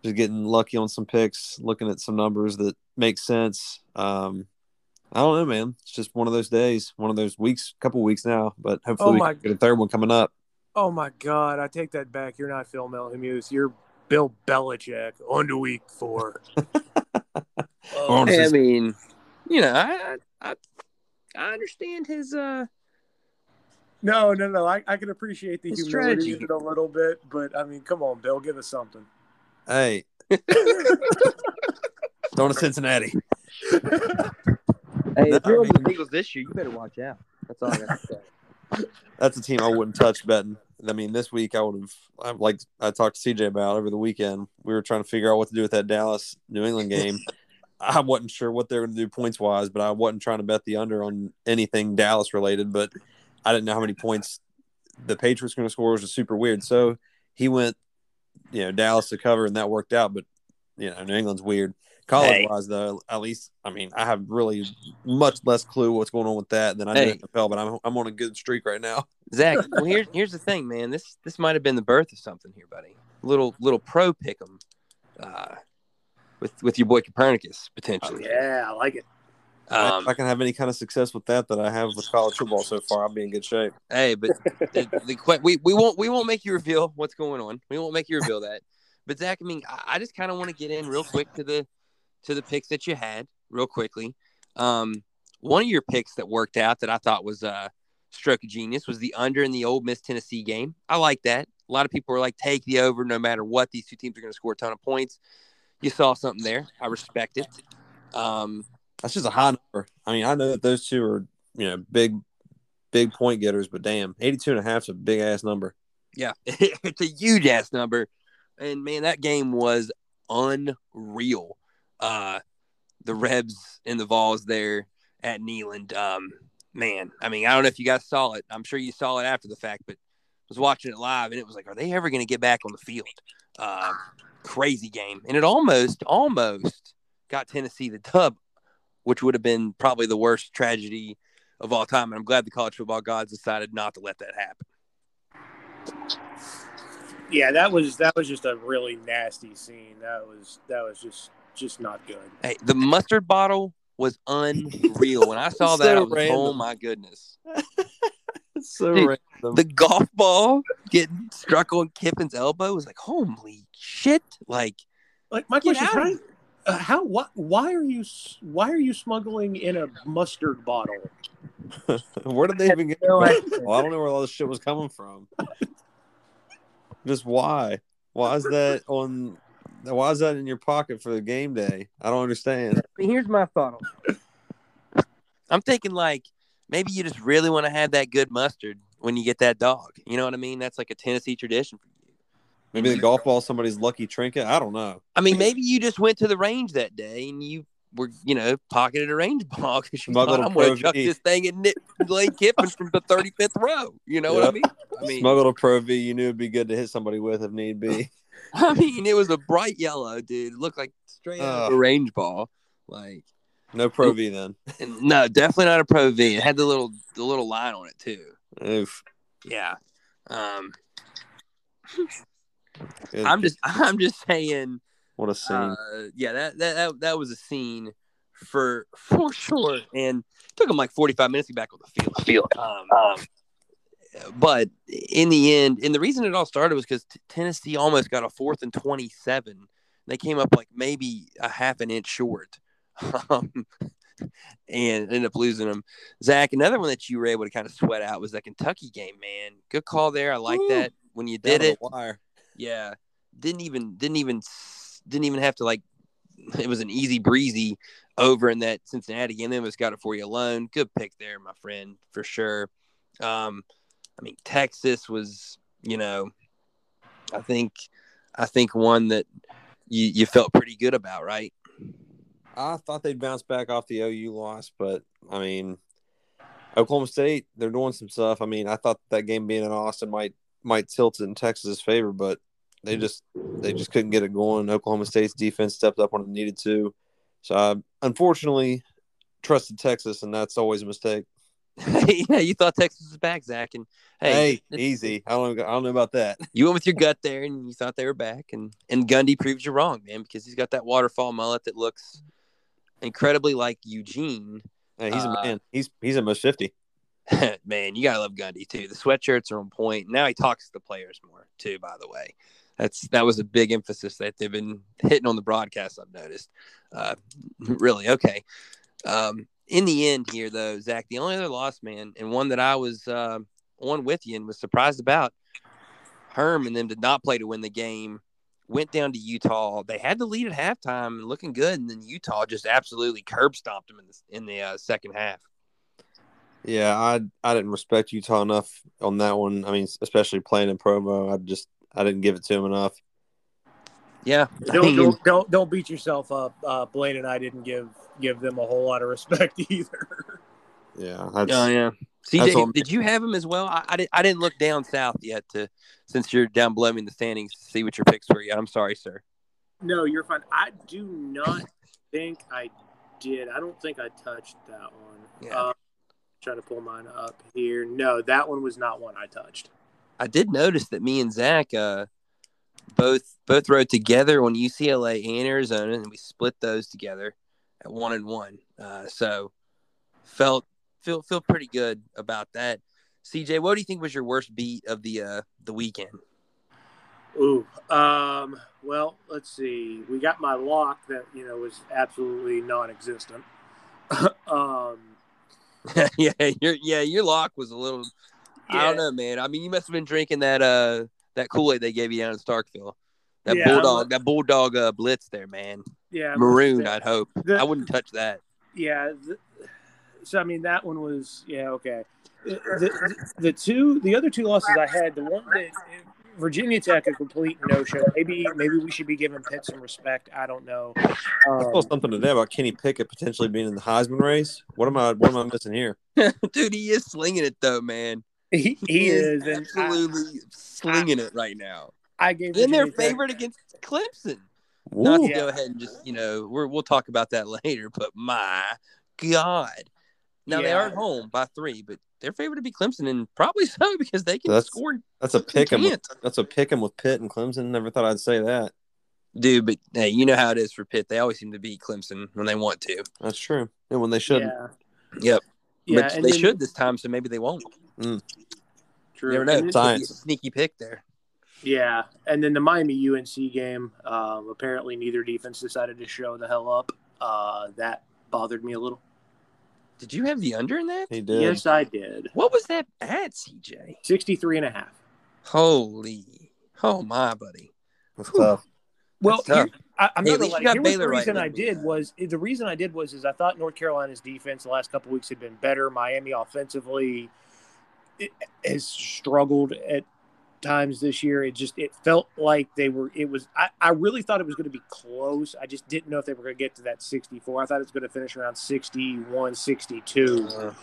just getting lucky on some picks, looking at some numbers that make sense. Um, I don't know, man. It's just one of those days, one of those weeks, couple weeks now. But hopefully, oh my, we can get a third one coming up. Oh my God! I take that back. You're not Phil Hellmuth. You're Bill Belichick on to week four. oh, I mean, you know, I I, I understand his uh, No, no, no. I, I can appreciate the, the humility in it a little bit, but I mean, come on, Bill, give us something. Hey, going to Cincinnati. Hey, if you're on the Eagles this year, you better watch out. That's all I got to say. That's a team I wouldn't touch betting. I mean, this week I would have, like I talked to C J about over the weekend, we were trying to figure out what to do with that Dallas New England game. I wasn't sure what they were going to do points wise, but I wasn't trying to bet the under on anything Dallas related. But I didn't know how many points the Patriots were going to score. It was just super weird. So he went, you know, Dallas to cover, and that worked out. But, you know, New England's weird. College wise, hey. though, at least, I mean, I have really much less clue what's going on with that than I do hey. in N F L, but I'm I'm on a good streak right now. Zach, well, here's here's the thing, man. This this might have been the birth of something here, buddy. Little little pro pick 'em. Uh, With with your boy Copernicus, potentially. Oh, yeah, I like it. Um, if I can have any kind of success with that that I have with college football so far, I'll be in good shape. Hey, but the, the, we we won't we won't make you reveal what's going on. We won't make you reveal that. But Zach, I mean, I, I just kind of want to get in real quick to the to the picks that you had real quickly. Um, one of your picks that worked out that I thought was a stroke of genius was the under in the Ole Miss Tennessee game. I like that. A lot of people were like, take the over, no matter what. These two teams are going to score a ton of points. You saw something there. I respect it. Um, That's just a high number. I mean, I know that those two are, you know, big, big point getters, but damn, eighty-two and a half is a big ass number. Yeah, it's a huge ass number. And man, that game was unreal. Uh, the Rebs and the Vols there at Neyland. Um, man, I mean, I don't know if you guys saw it. I'm sure you saw it after the fact, but I was watching it live, and it was like, are they ever going to get back on the field? Um, Crazy game, and it almost, almost got Tennessee the dub, which would have been probably the worst tragedy of all time. And I'm glad the college football gods decided not to let that happen. Yeah, that was that was just a really nasty scene. That was that was just just not good. Hey, the mustard bottle was unreal. When I saw so that, I was, oh my goodness! So dude, random. The golf ball getting struck on Kiffin's elbow was like, holy shit! Like, like my question is, how, uh, how why, why are you why are you smuggling in a mustard bottle? Where did they even get? No well, I don't know where all this shit was coming from. Just why? Why is that on? Why is that in your pocket for the game day? I don't understand. Here's my thought on it. I'm thinking like. Maybe you just really want to have that good mustard when you get that dog. You know what I mean? That's like a Tennessee tradition for you. Maybe the golf ball, somebody's lucky trinket. I don't know. I mean, maybe you just went to the range that day and you were, you know, pocketed a range ball because you thought, I'm going to chuck this thing and nip Lane Kiffin from the thirty-fifth row. You know yep. what I mean? I mean, smuggled a Pro V you knew it'd be good to hit somebody with if need be. I mean, it was a bright yellow, dude. It looked like straight out uh, of a range ball. Like. No Pro V then. No, definitely not a Pro V. It had the little the little line on it too. Oof. Yeah. Um, I'm just I'm just saying. What a scene. Uh, yeah, that, that that that was a scene for for sure. And it took him like forty-five minutes to get back on the field. Field. Um, um, but in the end, and the reason it all started was because t- Tennessee almost got a fourth and twenty-seven. They came up like maybe a half an inch short. Um, and end up losing them. Zach, another one that you were able to kind of sweat out was that Kentucky game, man. Good call there. I like Ooh, that when you did it. Wire. Yeah, didn't even didn't even didn't even have to like. It was an easy breezy over in that Cincinnati game. They just got it for you alone. Good pick there, my friend, for sure. Um, I mean, Texas was, you know, I think I think one that you you felt pretty good about, right? I thought they'd bounce back off the O U loss, but, I mean, Oklahoma State, they're doing some stuff. I mean, I thought that game being in Austin might might tilt in Texas' favor, but they just they just couldn't get it going. Oklahoma State's defense stepped up when it needed to. So, I unfortunately trusted Texas, and that's always a mistake. Yeah, you thought Texas was back, Zach. And Hey, hey easy. I don't, I don't know about that. You went with your gut there, and you thought they were back. And, and Gundy proves you wrong, man, because he's got that waterfall mullet that looks – incredibly like Eugene. Hey, he's uh, a man. He's he's almost fifty. Man, you gotta love Gundy too. The sweatshirts are on point. Now he talks to the players more too, by the way. That's that was a big emphasis that they've been hitting on the broadcast, I've noticed. Uh, really, okay. Um, in the end here though, Zach, the only other loss, man, and one that I was uh, on with you and was surprised about. Herm and them did not play to win the game, went down to Utah. They had the lead at halftime and looking good, and then Utah just absolutely curb-stomped them in the, in the uh, second half. Yeah, I I didn't respect Utah enough on that one. I mean, especially playing in Provo, I just I didn't give it to him enough. Yeah, don't I mean, don't, don't don't beat yourself up. Uh, Blaine and I didn't give give them a whole lot of respect either. Yeah, that's, oh yeah. C J, did you have him as well? I I, did, I didn't look down south yet to since you're down below me in the standings to see what your picks were yet. I'm sorry, sir. No, you're fine. I do not think I did. I don't think I touched that one. Yeah. Uh, Trying to pull mine up here. No, that one was not one I touched. I did notice that me and Zach uh, both both rode together on U C L A and Arizona, and we split those together at one and one. Uh, so felt feel feel pretty good about that. C J, what do you think was your worst beat of the uh, the weekend? Ooh, um, well, let's see. We got my lock that you know was absolutely non-existent. um. yeah, your yeah, your lock was a little. Yeah. I don't know, man. I mean, you must have been drinking that uh that Kool-Aid they gave you down in Starkville. That yeah, bulldog, like, that bulldog uh, blitz there, man. Yeah, maroon. I'd hope. The, I wouldn't touch that. Yeah. The, so I mean, that one was yeah okay. The, the, the two, the other two losses I had. The one that Virginia Tech a complete no-show. Maybe maybe we should be giving Pitt some respect. I don't know. Um, I saw something today about Kenny Pickett potentially being in the Heisman race. What am I what am I missing here? Dude, he is slinging it though, man. He, he, he is, is absolutely I, slinging I, it right now. I gave then their favorite against Clemson. Ooh, Not to yeah. go ahead and just you know we're, we'll talk about that later. But my God, now yeah. they are at home by three, but. They're favored to be Clemson, and probably so because they can that's, score. That's a pick 'em. With, that's a pick 'em with Pitt and Clemson. Never thought I'd say that, dude. But hey, you know how it is for Pitt. They always seem to beat Clemson when they want to. That's true, and when they shouldn't. Yeah. Yep. Yeah, but they then, should this time, so maybe they won't. Mm. True. Never know. Science. Sneaky pick there. Yeah, and then the Miami U N C game. Um, apparently, neither defense decided to show the hell up. Uh, that bothered me a little. Did you have the under in that? He did. Yes, I did. What was that at, C J? sixty-three and a half. Holy. Oh, my, buddy. That's tough. Well, That's tough. I, I'm hey, not going to lie. The reason right I did that. was – the reason I did was is I thought North Carolina's defense the last couple weeks had been better. Miami offensively has struggled at times this year. It just – it felt like they were – it was I, – I really thought it was going to be close. I just didn't know if they were going to get to that sixty-four. I thought it was going to finish around sixty-one, sixty-two. Uh,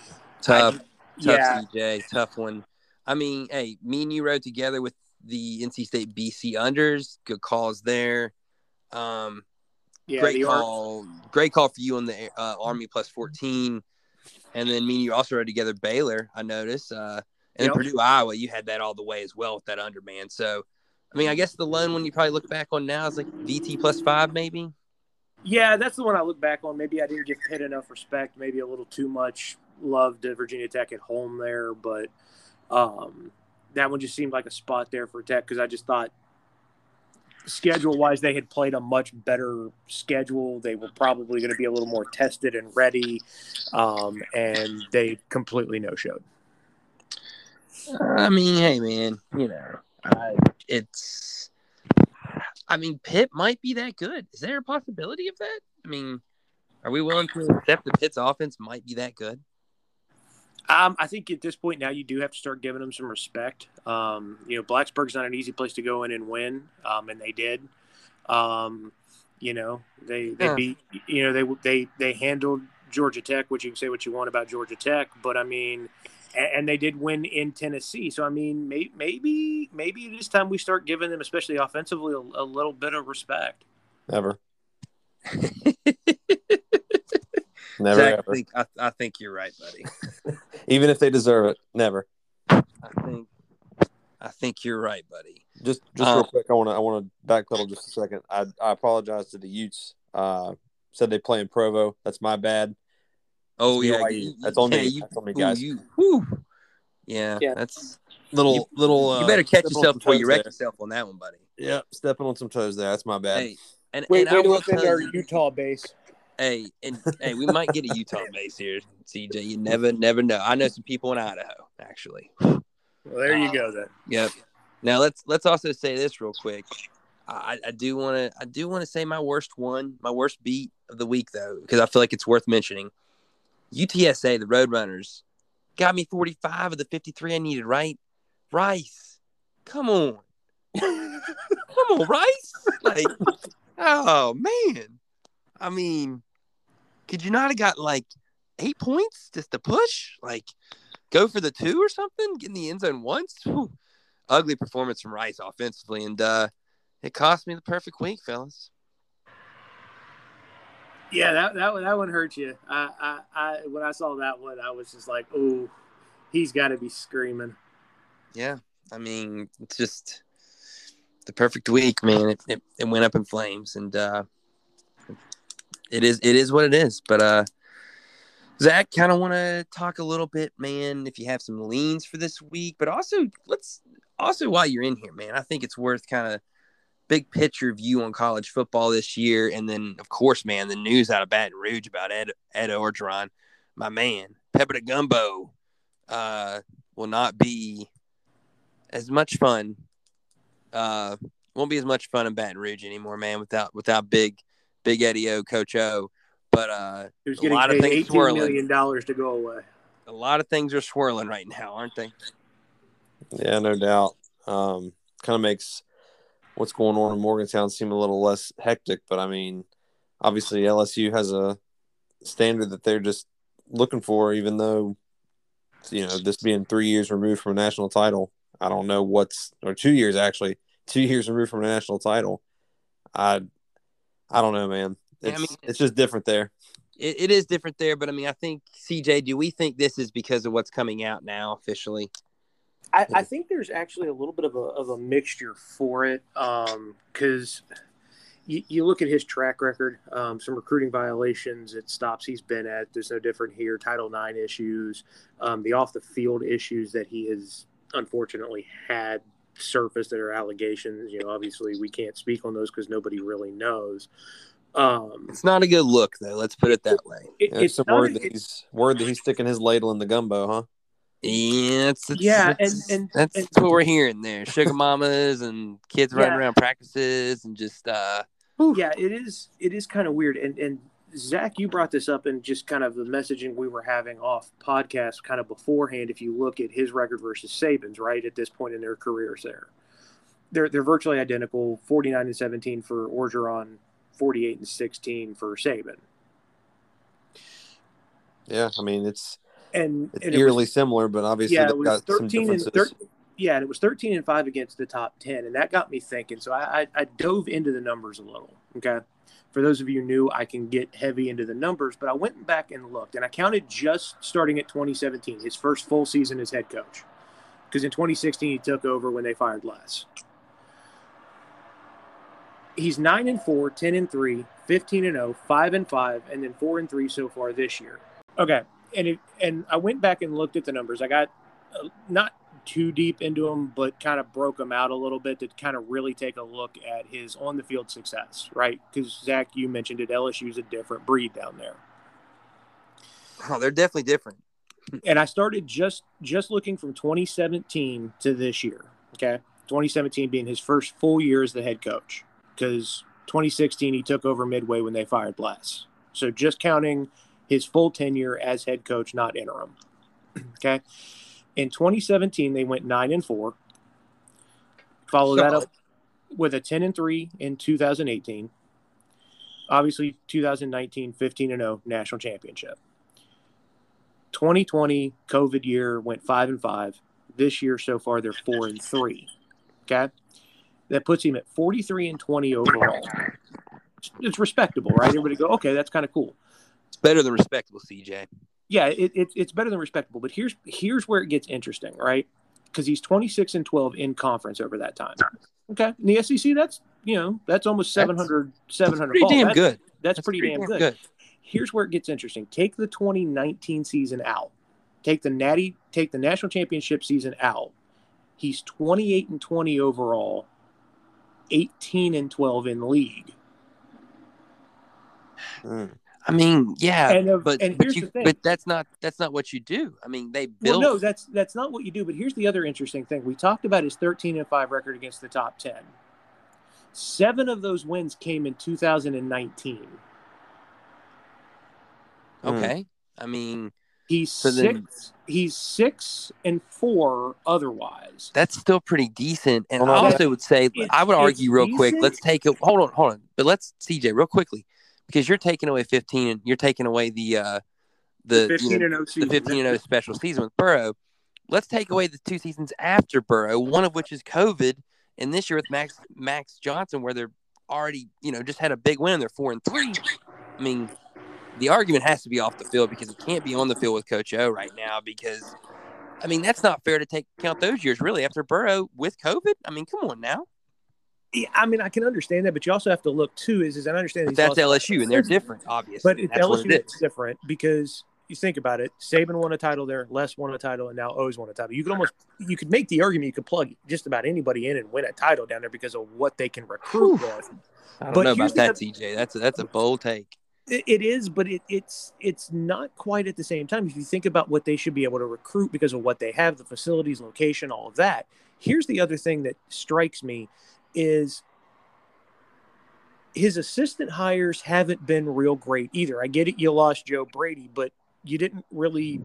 tough. I, tough, yeah. C J. Tough one. I mean, hey, me and you rode together with the N C State B C unders. Good calls there. Um, yeah, great the call. Ar- great call for you on the uh, Army plus fourteen. And then me and you also rode together Baylor, I noticed. Uh And yep. Purdue, Iowa, you had that all the way as well with that under, man. So, I mean, I guess the lone one you probably look back on now is like V T plus five, maybe? Yeah, that's the one I look back on. Maybe I didn't give Pitt enough respect, maybe a little too much love to Virginia Tech at home there. But um, that one just seemed like a spot there for Tech because I just thought schedule-wise they had played a much better schedule. They were probably going to be a little more tested and ready, um, and they completely no-showed. I mean, hey, man, you know, I, it's – I mean, Pitt might be that good. Is there a possibility of that? I mean, are we willing to accept that Pitt's offense might be that good? Um, I think at this point now you do have to start giving them some respect. Um, you know, Blacksburg's not an easy place to go in and win, um, and they did. Um, you know, they, they yeah. beat – you know, they, they, they handled Georgia Tech, which you can say what you want about Georgia Tech, but, I mean – and they did win in Tennessee. So, I mean, may, maybe maybe this time we start giving them, especially offensively, a, a little bit of respect. Never. Never, Zach, ever. I think, I, I think you're right, buddy. Even if they deserve it, never. I think I think you're right, buddy. Just just um, real quick, I want to I want to backpedal just a second. I, I apologize to the Utes. Uh, said they play in Provo. That's my bad. Oh yeah, you, that's on yeah, me. You, that's on me, guys. You, yeah, yeah, that's little you, little. Uh, you better catch yourself before you wreck there. yourself on that one, buddy. Yeah, stepping on some toes there. That's my bad. Hey, and wait, and we defend our Utah base. Hey, and hey, we might get a Utah base here, C J. You never, never know. I know some people in Idaho, actually. Well, there you um, go then. Yep. Now let's let's also say this real quick. I, I do want to I do want to say my worst one, my worst beat of the week though, because I feel like it's worth mentioning. U T S A, the Roadrunners, got me forty-five of the fifty-three I needed. Right, Rice, come on, come on, Rice. Like, oh man, I mean, could you not have got like eight points just to push? Like, go for the two or something, get in the end zone once. Whew. Ugly performance from Rice offensively, and uh, it cost me the perfect week, fellas. Yeah, that that, that one hurt you. I, I, I when I saw that one, I was just like, "Oh, he's got to be screaming." Yeah, I mean, it's just the perfect week, man. It it, it went up in flames, and uh, it is it is what it is. But uh, Zach, kind of want to talk a little bit, man. If you have some leans for this week, but also let's also while you're in here, man, I think it's worth kind of. Big picture view on college football this year, and then, of course, man, the news out of Baton Rouge about Ed Ed Orgeron, my man, Pepper to Gumbo, uh, will not be as much fun. Uh, won't be as much fun in Baton Rouge anymore, man. Without without big big Eddie O, Coach O, but uh, there's a lot of things swirling. eighteen million dollars to go away. A lot of things are swirling right now, aren't they? Yeah, no doubt. Um, kind of makes. What's going on in Morgantown seemed a little less hectic, but I mean, obviously L S U has a standard that they're just looking for, even though, you know, this being three years removed from a national title, I don't know what's, or two years actually, two years removed from a national title. I, I don't know, man. It's, I mean, it's just different there. It, it is different there, but I mean, I think, C J, do we think this is because of what's coming out now officially? I, I think there's actually a little bit of a of a mixture for it, because um, you, you look at his track record, um, some recruiting violations at stops he's been at. There's no different here. Title nine issues, um, the off the field issues that he has unfortunately had surfaced that are allegations. You know, obviously we can't speak on those because nobody really knows. Um, it's not a good look, though. Let's put it that way. It, it's, it's a word that he's word that he's sticking his ladle in the gumbo, huh? Yeah, it's, it's, yeah it's, and, and that's and, what we're hearing there. Sugar mamas and kids yeah. running around practices and just uh whew. Yeah, it is it is kind of weird. And and Zach, you brought this up and just kind of the messaging we were having off podcast kind of beforehand. If you look at his record versus Saban's, right, at this point in their careers there. They're they're virtually identical, forty nine and seventeen for Orgeron, forty eight and sixteen for Saban. Yeah, I mean it's And, it's and eerily it was, similar, but obviously yeah, it was got some differences. And thir- yeah, and it was thirteen and five against the top ten, and that got me thinking. So I, I, I dove into the numbers a little, okay? For those of you new, I can get heavy into the numbers, but I went back and looked, and I counted just starting at twenty seventeen, his first full season as head coach, because in twenty sixteen he took over when they fired Les. He's nine and four, ten and three, fifteen and oh, five and five, and then four and three so far this year. Okay. And it, and I went back and looked at the numbers. I got uh, not too deep into them, but kind of broke them out a little bit to kind of really take a look at his on-the-field success, right? Because, Zach, you mentioned it. L S U's a different breed down there. Oh, they're definitely different. And I started just just looking from twenty seventeen to this year, okay? twenty seventeen being his first full year as the head coach, because twenty sixteen he took over midway when they fired Les. So just counting – his full tenure as head coach, not interim. Okay. In twenty seventeen, they went nine and four. Follow that up with a ten and three in two thousand eighteen. Obviously, two thousand nineteen, fifteen and oh national championship. twenty twenty COVID year went five and five. This year so far, they're four and three. Okay. That puts him at forty-three and twenty overall. It's respectable, right? Everybody go, okay, that's kind of cool. It's better than respectable, C J. Yeah, it, it, it's better than respectable. But here's here's where it gets interesting, right? Because he's twenty-six and twelve in conference over that time. Okay, in the S E C, that's you know that's almost seven hundred. That's, seven hundred. That's pretty damn that's, good. That's, that's pretty, pretty damn, damn good. good. Here's where it gets interesting. Take the twenty nineteen season out. Take the natty. Take the national championship season out. He's twenty-eight and twenty overall. eighteen and twelve in league. Mm. I mean, yeah, and, uh, but and but, you, but that's not that's not what you do. I mean, they built. Well, no, that's that's not what you do. But here's the other interesting thing we talked about: his thirteen and five record against the top ten. Seven of those wins came in two thousand nineteen. Okay, hmm. I mean, he's so six. Then, he's six and four otherwise. That's still pretty decent. And well, I also that, would say it, I would argue real decent? quick. Let's take it. Hold on, hold on. But let's C J real quickly. Because you're taking away fifteen, and you're taking away the uh, the fifteen and zero season, the fifteen and zero special season with Burrow. Let's take away the two seasons after Burrow, one of which is COVID, and this year with Max Max Johnson, where they're already you know just had a big win and they're four and three. I mean, the argument has to be off the field because it can't be on the field with Coach O right now because, I mean, that's not fair to take count those years really after Burrow with COVID. I mean, come on now. Yeah, I mean, I can understand that, but you also have to look too. Is is I understand these that's losses. L S U, and they're different, obviously. But it's L S U, it it's different because you think about it. Saban won a title there, Les won a title, and now O's won a title. You could almost you could make the argument you could plug just about anybody in and win a title down there because of what they can recruit. Whew. With. I don't but know about that, T J. That's a, that's a bold take. It, it is, but it, it's it's not quite at the same time. If you think about what they should be able to recruit because of what they have, the facilities, location, all of that. Here's the other thing that strikes me. Is his assistant hires haven't been real great either. I get it. You lost Joe Brady, but you didn't really,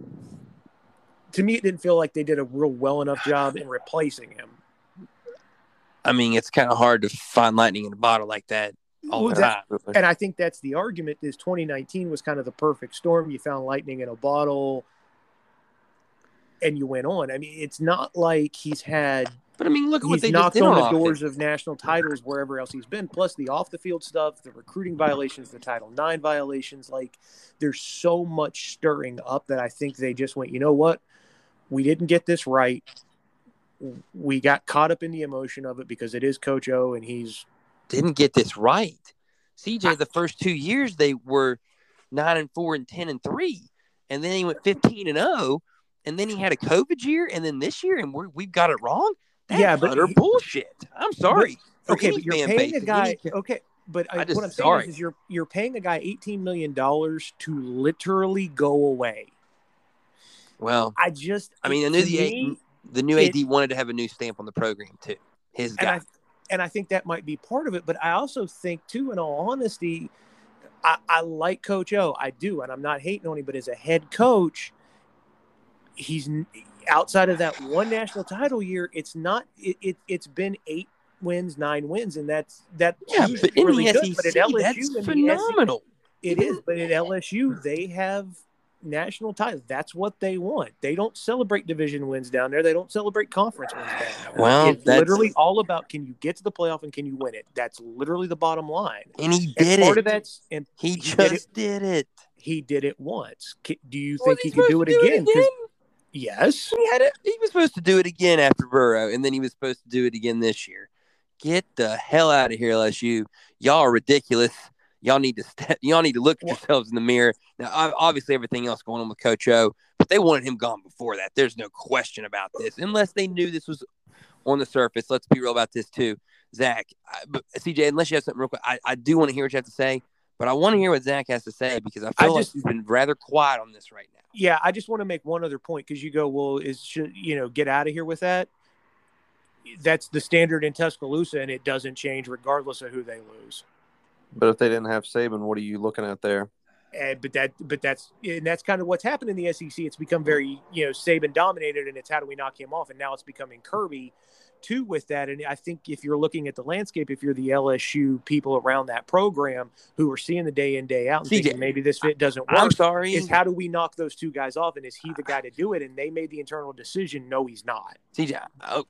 to me, it didn't feel like they did a real well enough job in replacing him. I mean, it's kind of hard to find lightning in a bottle like that all well, the time. And I think that's the argument is twenty nineteen was kind of the perfect storm. You found lightning in a bottle and you went on. I mean, it's not like he's had, But I mean, look at what they did. He's knocked on the doors of national titles wherever else he's been. Plus the off-the-field stuff, the recruiting violations, the Title nine violations. Like, there's so much stirring up that I think they just went, you know what? We didn't get this right. We got caught up in the emotion of it because it is Coach O, and he's didn't get this right. C J, the first two years they were nine and four and ten and three, and then he went fifteen and zero, and then he had a COVID year, and then this year, and we're, we've got it wrong. That's yeah, but utter bullshit. I'm sorry. But, okay, but you're paying a guy. Any, okay, but I, I just, what I'm saying sorry. is you're you're paying a guy eighteen million dollars to literally go away. Well, I just. I mean, I knew the me, the new it, A D wanted to have a new stamp on the program too. His guy, and I, and I think that might be part of it. But I also think too, in all honesty, I, I like Coach O. I do, and I'm not hating on him. But as a head coach, he's. Outside of that one national title year, it's not. It, it it's been eight wins, nine wins, and that's that. Yeah, but really in the good, S E C, but at L S U, that's phenomenal. It is, but at L S U, they have national titles. That's what they want. They don't celebrate division wins down there. They don't celebrate conference wins down there. Well, it's that's, literally all about can you get to the playoff and can you win it. That's literally the bottom line. And he did and part it. Of that's and he, he just did it. did it. He did it once. Do you think he can do it again? again? Yes, he had it. He was supposed to do it again after Burrow, and then he was supposed to do it again this year. Get the hell out of here, L S U! Y'all are ridiculous. Y'all need to step, y'all need to look at yourselves in the mirror. Now, obviously, everything else going on with Coach O, but they wanted him gone before that. There's no question about this, unless they knew this was on the surface. Let's be real about this too, Zach. I, but C J, unless you have something real quick, I, I do want to hear what you have to say. But I want to hear what Zach has to say because I feel I just, like he's been rather quiet on this right now. Yeah, I just want to make one other point because you go, well, is should, you know, get out of here with that. That's the standard in Tuscaloosa, and it doesn't change regardless of who they lose. But if they didn't have Saban, what are you looking at there? And, but that, but that's and that's kind of what's happened in the S E C. It's become very, you know, Saban dominated, and it's how do we knock him off? And now it's becoming Kirby. Too with that, and I think if you're looking at the landscape, if you're the L S U people around that program who are seeing the day in day out and C J, thinking maybe this fit doesn't work, I'm sorry, is how do we knock those two guys off, and is he the guy to do it? And they made the internal decision, no, he's not. C J, oh,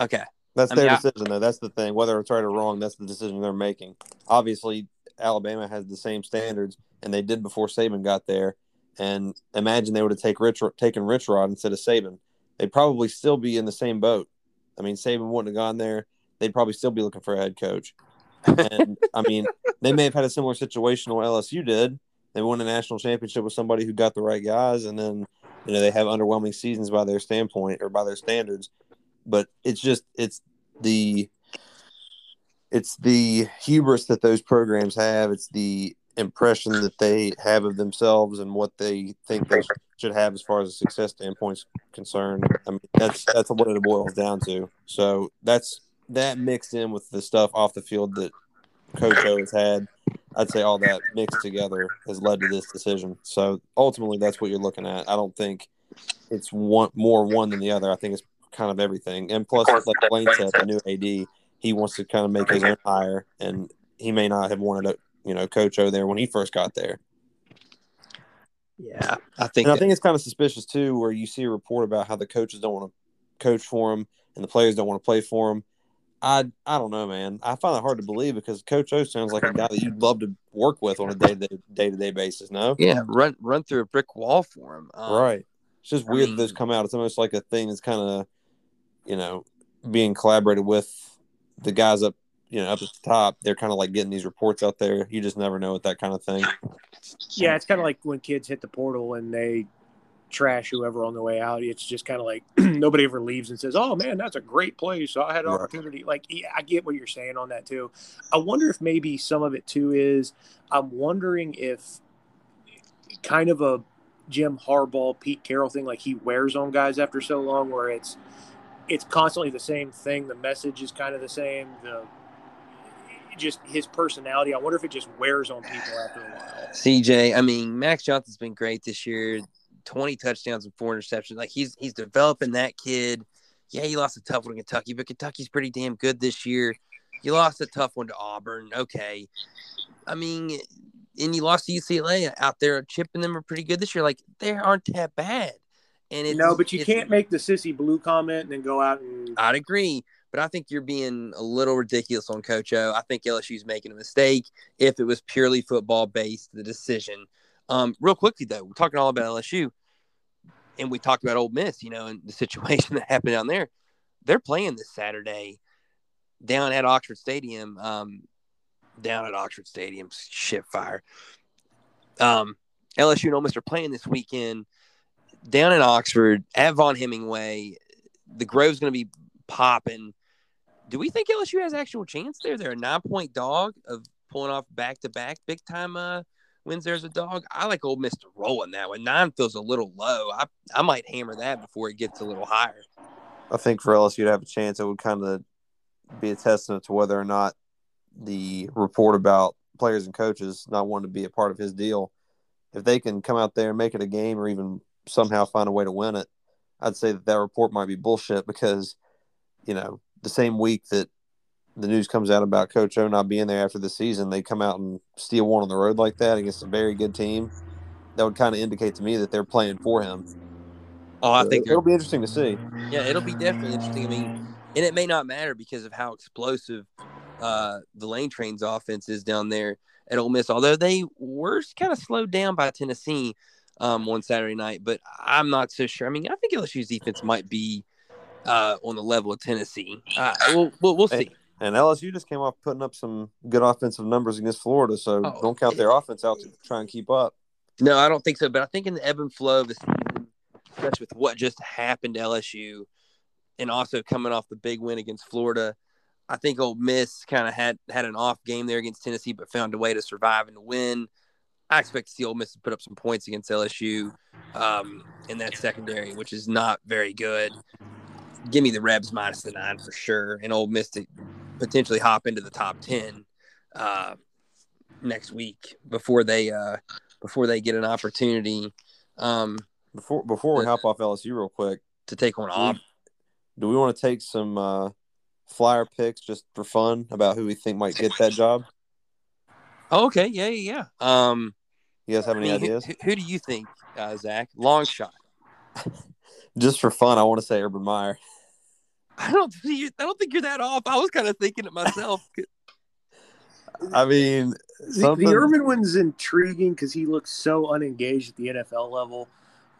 okay, that's I their mean, decision I, though. That's the thing, whether it's right or wrong, that's the decision they're making. Obviously, Alabama has the same standards, and they did before Saban got there. And imagine they would have take Rich, taken Rich Rod instead of Saban, they'd probably still be in the same boat. I mean, Saban wouldn't have gone there. They'd probably still be looking for a head coach. And, I mean, they may have had a similar situation to what L S U did. They won a national championship with somebody who got the right guys, and then, you know, they have underwhelming seasons by their standpoint or by their standards. But it's just it's the it's the hubris that those programs have. It's the impression that they have of themselves and what they think they should have as far as a success standpoint's concerned. I mean, that's that's what it boils down to. So that's that mixed in with the stuff off the field that Coach O has had. I'd say all that mixed together has led to this decision. So ultimately, that's what you're looking at. I don't think it's one more one than the other. I think it's kind of everything. And plus, like Lane said, the new A D, he wants to kind of make his own hire, and he may not have wanted to, you know, Coach O there when he first got there. Yeah, I think. And I think it's kind of suspicious too, where you see a report about how the coaches don't want to coach for him and the players don't want to play for him. I I don't know, man. I find that hard to believe because Coach O sounds like a guy that you'd love to work with on a day to day to day basis. No, yeah, run run through a brick wall for him. Um, right. It's just weird I mean, that those come out. It's almost like a thing that's kind of, you know, being collaborated with the guys up, you know, up at the top. They're kind of like getting these reports out there. You just never know with that kind of thing. Yeah, it's kind of like when kids hit the portal and they trash whoever on the way out. It's just kind of like nobody ever leaves and says, "Oh man, that's a great place. I had an right. opportunity." Like, yeah, I get what you're saying on that too. I wonder if maybe some of it too is I'm wondering if kind of a Jim Harbaugh, Pete Carroll thing, like he wears on guys after so long, where it's it's constantly the same thing. The message is kind of the same. The just his personality. I wonder if it just wears on people after a while. C J, I mean, Max Johnson's been great this year. twenty touchdowns and four interceptions. Like he's he's developing that kid. Yeah, he lost a tough one to Kentucky, but Kentucky's pretty damn good this year. You lost a tough one to Auburn. Okay, I mean. And you lost to U C L A out there. Chip and them are pretty good this year. Like, they aren't that bad. And it's, No, but you can't make the sissy blue comment and then go out and – I'd agree. But I think you're being a little ridiculous on Coach O. I think L S U's making a mistake if it was purely football-based, the decision. Um, real quickly, though, we're talking all about L S U. And we talked about Ole Miss, you know, and the situation that happened down there. They're playing this Saturday down at Oxford Stadium um, – Down at Oxford Stadium, shit fire. Um, L S U and Ole Miss are playing this weekend down in Oxford at Von Hemingway. The Grove's going to be popping. Do we think L S U has actual chance there? They're a nine-point dog of pulling off back-to-back big-time uh, wins there as a dog. I like Ole Miss to roll in that one. Nine feels a little low. I, I might hammer that before it gets a little higher. I think for L S U to have a chance, it would kind of be a testament to whether or not the report about players and coaches not wanting to be a part of his deal. If they can come out there and make it a game or even somehow find a way to win it, I'd say that that report might be bullshit because, you know, the same week that the news comes out about Coach O not being there after the season, they come out and steal one on the road like that against a very good team. That would kind of indicate to me that they're playing for him. Oh, I so think it'll be interesting to see. Yeah, it'll be definitely interesting. I mean, and it may not matter because of how explosive – Uh, the Lane Train's offense is down there at Ole Miss, although they were kind of slowed down by Tennessee um, one Saturday night, but I'm not so sure. I mean, I think L S U's defense might be uh, on the level of Tennessee. Uh, we'll, we'll, we'll see. And, and L S U just came off putting up some good offensive numbers against Florida, so oh, don't count their offense out to try and keep up. No, I don't think so, but I think in the ebb and flow of the season, especially with what just happened to L S U and also coming off the big win against Florida, I think Ole Miss kind of had, had an off game there against Tennessee, but found a way to survive and win. I expect to see Ole Miss put up some points against L S U um, in that secondary, which is not very good. Give me the Rebs minus the nine for sure, and Ole Miss to potentially hop into the top ten uh, next week before they uh, before they get an opportunity. Um, before before we to, hop off L S U real quick to take on Auburn, do we want to take some? Uh... Flyer picks just for fun about who we think might get that job. Oh, okay, yeah, yeah, yeah. Um, you guys have any I mean, ideas? Who, who do you think, uh, Zach? Long shot. Just for fun, I want to say Urban Meyer. I don't. I don't think you're that off. I was kind of thinking it myself. I mean, something... the Urban one's intriguing because he looks so unengaged at the N F L level.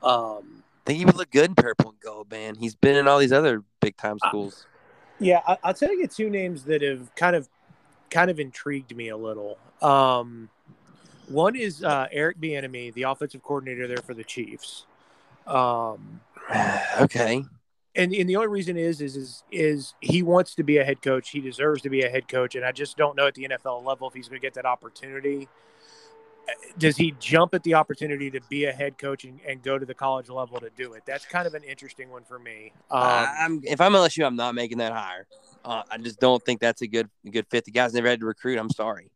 Um, I think he would look good in purple and gold, man. He's been in all these other big time schools. I, Yeah, I'll tell you two names that have kind of kind of intrigued me a little. Um, one is uh, Eric Bieniemy, the offensive coordinator there for the Chiefs. Um, okay. And and the only reason is, is is is he wants to be a head coach. He deserves to be a head coach, and I just don't know at the N F L level if he's going to get that opportunity. does he jump at the opportunity to be a head coach and, and go to the college level to do it? That's kind of an interesting one for me. Um, uh, I'm, if I'm L S U, I'm not making that hire. Uh, I just don't think that's a good good fit. The guy's never had to recruit. I'm sorry.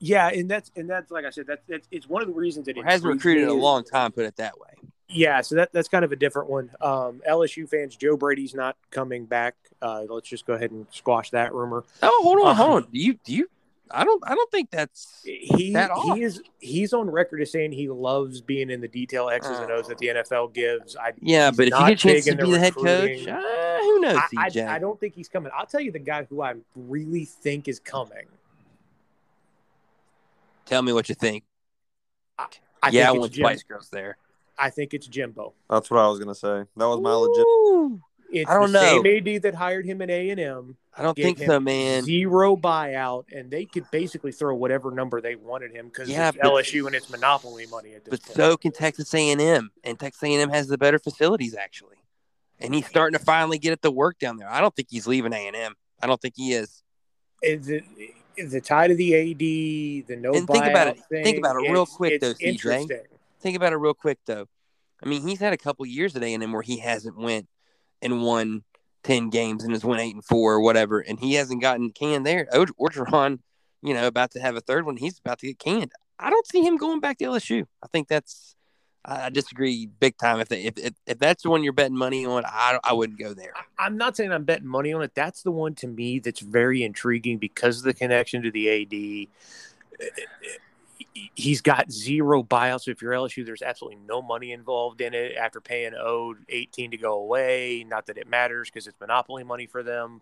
Yeah, and that's and that's like I said, that's, that's it's one of the reasons that it hasn't recruited in a long time. Put it that way. Yeah, so that that's kind of a different one. Um, L S U fans, Joe Brady's not coming back. Uh, let's just go ahead and squash that rumor. Oh, hold on, um, hold on. Do you do you? I don't. I don't think that's he. That he is. He's on record as saying he loves being in the detail X's oh. and O's that the N F L gives. I, yeah, but if you get a chance to be the head coach, uh, who knows? I, I, I don't think he's coming. I'll tell you the guy who I really think is coming. Tell me what you think. I, I yeah, think I want Spice Girls there. I think it's Jimbo. That's what I was gonna say. That was my Ooh. legit. It's I don't the know. Same A D that hired him at A and M. I don't think so, man. Zero buyout, and they could basically throw whatever number they wanted him because yeah, it's but, L S U and it's monopoly money at this but point. But so can Texas A and M, and Texas A and M has the better facilities actually. And he's starting to finally get at the work down there. I don't think he's leaving A and M. I don't think he is. Is it is the tide of the A D, the no and buyout think about it. Thing, think about it real quick, though, C J. Think about it real quick, though. I mean, he's had a couple years at A and M where he hasn't went and won ten games and has won eight and four or whatever, and he hasn't gotten canned there. Orgeron, you know, about to have a third one. He's about to get canned. I don't see him going back to L S U. I think that's – I disagree big time. If, they, if if if that's the one you're betting money on, I I wouldn't go there. I'm not saying I'm betting money on it. That's the one to me that's very intriguing because of the connection to the A D. He's got zero buyouts. So if you're L S U, there's absolutely no money involved in it after paying owed eighteen to go away. Not that it matters because it's monopoly money for them.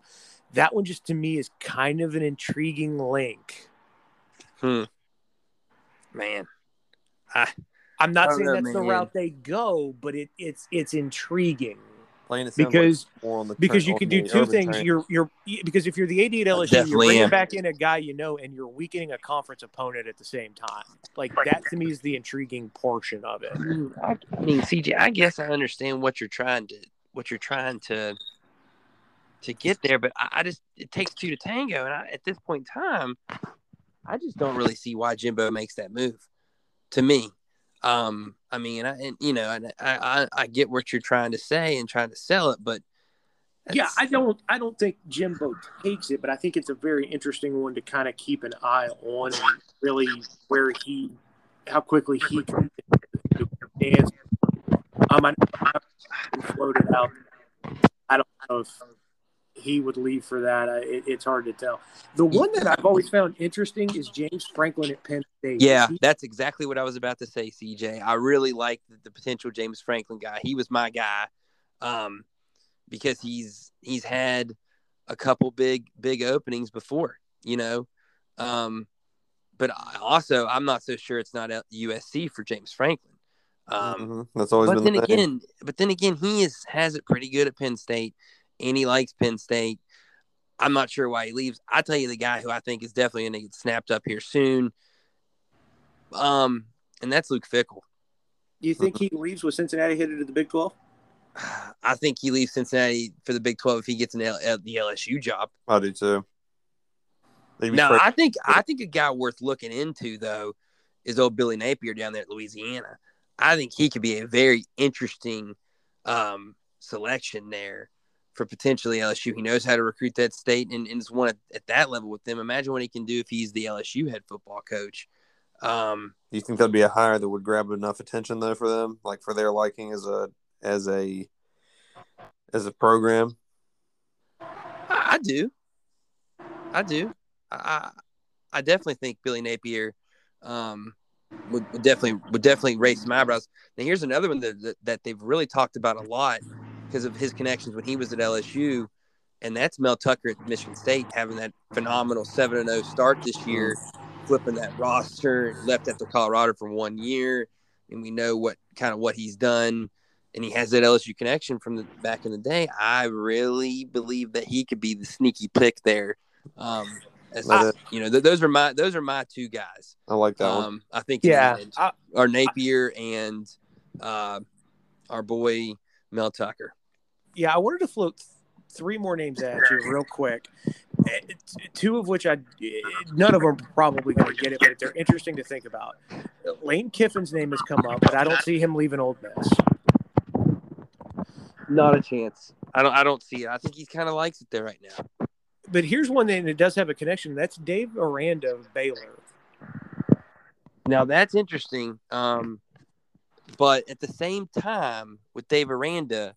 That one just to me is kind of an intriguing link. Hmm. Man. I, I'm not I saying know, that's man. the route they go, but it, it's it's intriguing. It because like more on the because turn, you can do two things. Turn. You're you're because if you're the A D at L S U, you're bringing am. back in a guy you know, and you're weakening a conference opponent at the same time. Like that to me is the intriguing portion of it. I mean, C J, I guess I understand what you're trying to what you're trying to to get there, but I, I just it takes two to tango, and I, at this point in time, I just don't really see why Jimbo makes that move. To me. Um, I mean, I, and you know, and I, I, I get what you're trying to say and trying to sell it, but yeah, I don't, I don't think Jimbo takes it, but I think it's a very interesting one to kind of keep an eye on and really where he, how quickly he can dance. Um, I floated out. I don't know if he would leave for that. I, it, it's hard to tell. The one that I've always found interesting is James Franklin at Penn State. Yeah, that's exactly what I was about to say, C J. I really like the, the potential James Franklin guy. He was my guy um, because he's he's had a couple big, big openings before, you know. Um, but I also, I'm not so sure it's not U S C for James Franklin. Um, mm-hmm. That's always but been then the thing. Again, but then again, he is, has it pretty good at Penn State. And he likes Penn State. I'm not sure why he leaves. I'll tell you the guy who I think is definitely going to get snapped up here soon, um, and that's Luke Fickell. Do you think he leaves with Cincinnati headed to the Big twelve? I think he leaves Cincinnati for the Big twelve if he gets an L- L- the L S U job. I do too. No, I think I think a guy worth looking into, though, is old Billy Napier down there at Louisiana. I think he could be a very interesting um, selection there. For potentially L S U. He knows how to recruit that state and, and is one at, at that level with them. Imagine what he can do if he's the L S U head football coach. Um, do you think that'd be a hire that would grab enough attention though for them, like for their liking as a as a as a program? I, I do. I do. I I definitely think Billy Napier um, would, would definitely would definitely raise some eyebrows. Now here's another one that that, that they've really talked about a lot. Because of his connections when he was at L S U, and that's Mel Tucker at Michigan State having that phenomenal seven and oh start this year, flipping that roster, left after Colorado for one year, and we know what kind of what he's done, and he has that L S U connection from the, back in the day. I really believe that he could be the sneaky pick there. Um, as I, you know, th- those are my those are my two guys. I like that um, one. I think yeah, I, our Napier I, and uh, our boy Mel Tucker. Yeah, I wanted to float three more names at you real quick. Two of which I – none of them are probably going to get it, but they're interesting to think about. Lane Kiffin's name has come up, but I don't see him leaving Ole Miss. Not a chance. I don't. I don't see it. I think he kind of likes it there right now. But here's one thing that does have a connection. That's Dave Aranda of Baylor. Now that's interesting. Um, but at the same time, with Dave Aranda,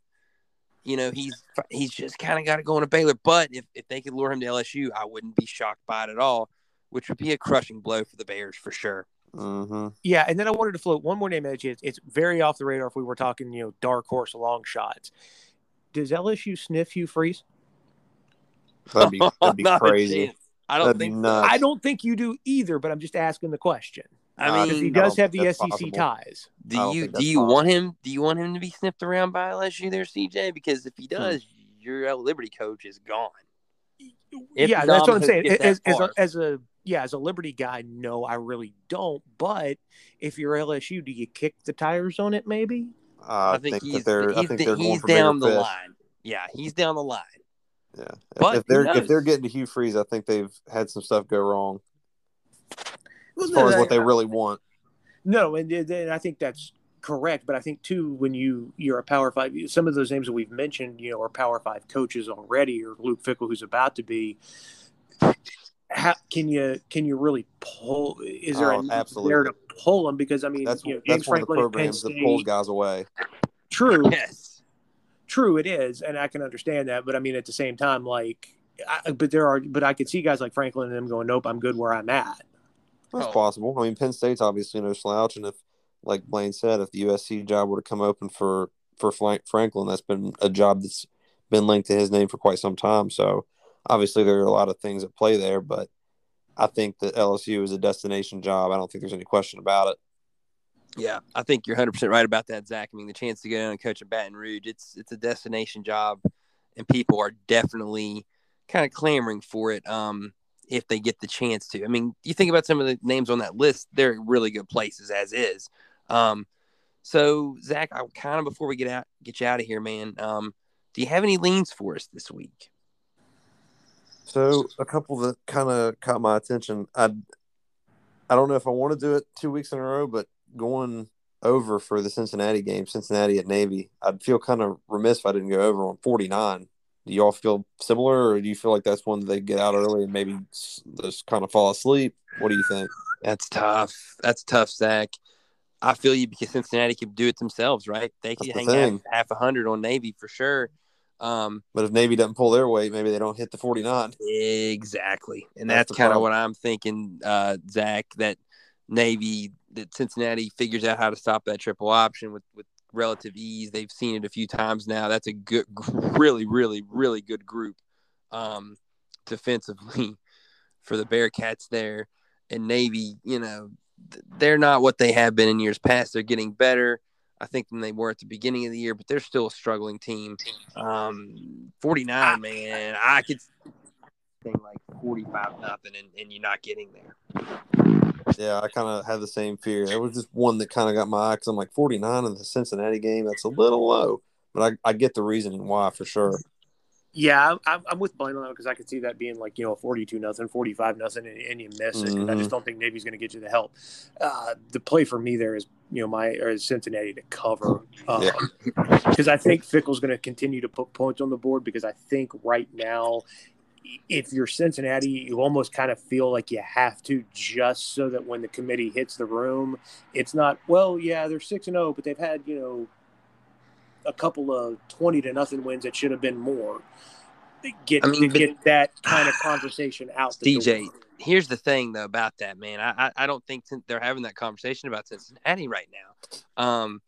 you know, he's he's just kind of got it going to Baylor. But if, if they could lure him to L S U, I wouldn't be shocked by it at all, which would be a crushing blow for the Bears for sure. Mm-hmm. Yeah, and then I wanted to float one more name at you. It's, it's very off the radar if we were talking, you know, dark horse long shots. Does L S U sniff Hugh Freeze? That'd be, that'd be crazy. I don't that'd think I don't think you do either, but I'm just asking the question. I mean, he does have the S E C possible. ties. Do you do you possible. want him? Do you want him to be sniffed around by L S U there, C J? Because if he does, hmm. your Liberty coach is gone. If yeah, that's what I'm saying. As, as, a, as a yeah, as a Liberty guy, no, I really don't. But if you're L S U, do you kick the tires on it? Maybe. Uh, I think he's down the line. Yeah, he's down the line. Yeah, but if they're if they're getting to Hugh Freeze, I think they've had some stuff go wrong. As far as what they really want. No, and, and I think that's correct. But I think, too, when you, you're a Power Five, some of those names that we've mentioned, you know, are Power Five coaches already, or Luke Fickell, who's about to be. How, can you can you really pull? Is there oh, a there to pull them? Because, I mean, that's, you know, James that's one Franklin of the programs that pulls guys away. True. Yes. True, it is. And I can understand that. But, I mean, at the same time, like, I, but there are, but I could see guys like Franklin and them going, nope, I'm good where I'm at. That's oh. possible. I mean, Penn State's obviously no slouch, and if, like Blaine said, if the U S C job were to come open for for Franklin, that's been a job that's been linked to his name for quite some time. So, obviously, there are a lot of things at play there, but I think that L S U is a destination job. I don't think there's any question about it. Yeah, I think you're one hundred percent right about that, Zach. I mean, the chance to go down and coach at Baton Rouge, it's it's a destination job, and people are definitely kind of clamoring for it. Um if they get the chance to. I mean, you think about some of the names on that list, they're really good places as is. Um, so, Zach, I kind of before we get out, get you out of here, man, um, do you have any leans for us this week? So, a couple that kind of caught my attention. I I don't know if I want to do it two weeks in a row, but going over for the Cincinnati game, Cincinnati at Navy, I'd feel kind of remiss if I didn't go over on forty-nine. Do y'all feel similar, or do you feel like that's one that they get out early and maybe just kind of fall asleep? What do you think? That's tough. That's tough, Zach. I feel you because Cincinnati can do it themselves, right? They can hang out half a hundred on Navy for sure. Um, but if Navy doesn't pull their weight, maybe they don't hit the forty-nine. Exactly. And that's, that's kind of what I'm thinking, uh, Zach, that Navy, that Cincinnati figures out how to stop that triple option with, with, relative ease. They've seen it a few times now. That's a good, really, really, really good group um, defensively for the Bearcats there. And Navy, you know, they're not what they have been in years past. They're getting better, I think, than they were at the beginning of the year, but they're still a struggling team. Um, forty-nine, I, man, I could think like forty-five nothing, and, and you're not getting there. Yeah, I kind of had the same fear. It was just one that kind of got my eye because I'm like forty-nine in the Cincinnati game. That's a little low, but I, I get the reasoning why for sure. Yeah, I'm, I'm with Blaine on that because I could see that being like, you know, forty-two nothing, forty-five nothing, and you miss it. Mm-hmm. I just don't think Navy's going to get you the help. Uh, the play for me there is, you know, my or is Cincinnati to cover because um, yeah. I think Fickell's going to continue to put points on the board because I think right now – if you're Cincinnati, you almost kind of feel like you have to just so that when the committee hits the room, it's not, well, yeah, they're six and oh, but they've had, you know, a couple of twenty to nothing wins that should have been more. Get, I mean, to get that kind of conversation out. D J, here's the thing, though, about that, man. I, I don't think they're having that conversation about Cincinnati right now. Um,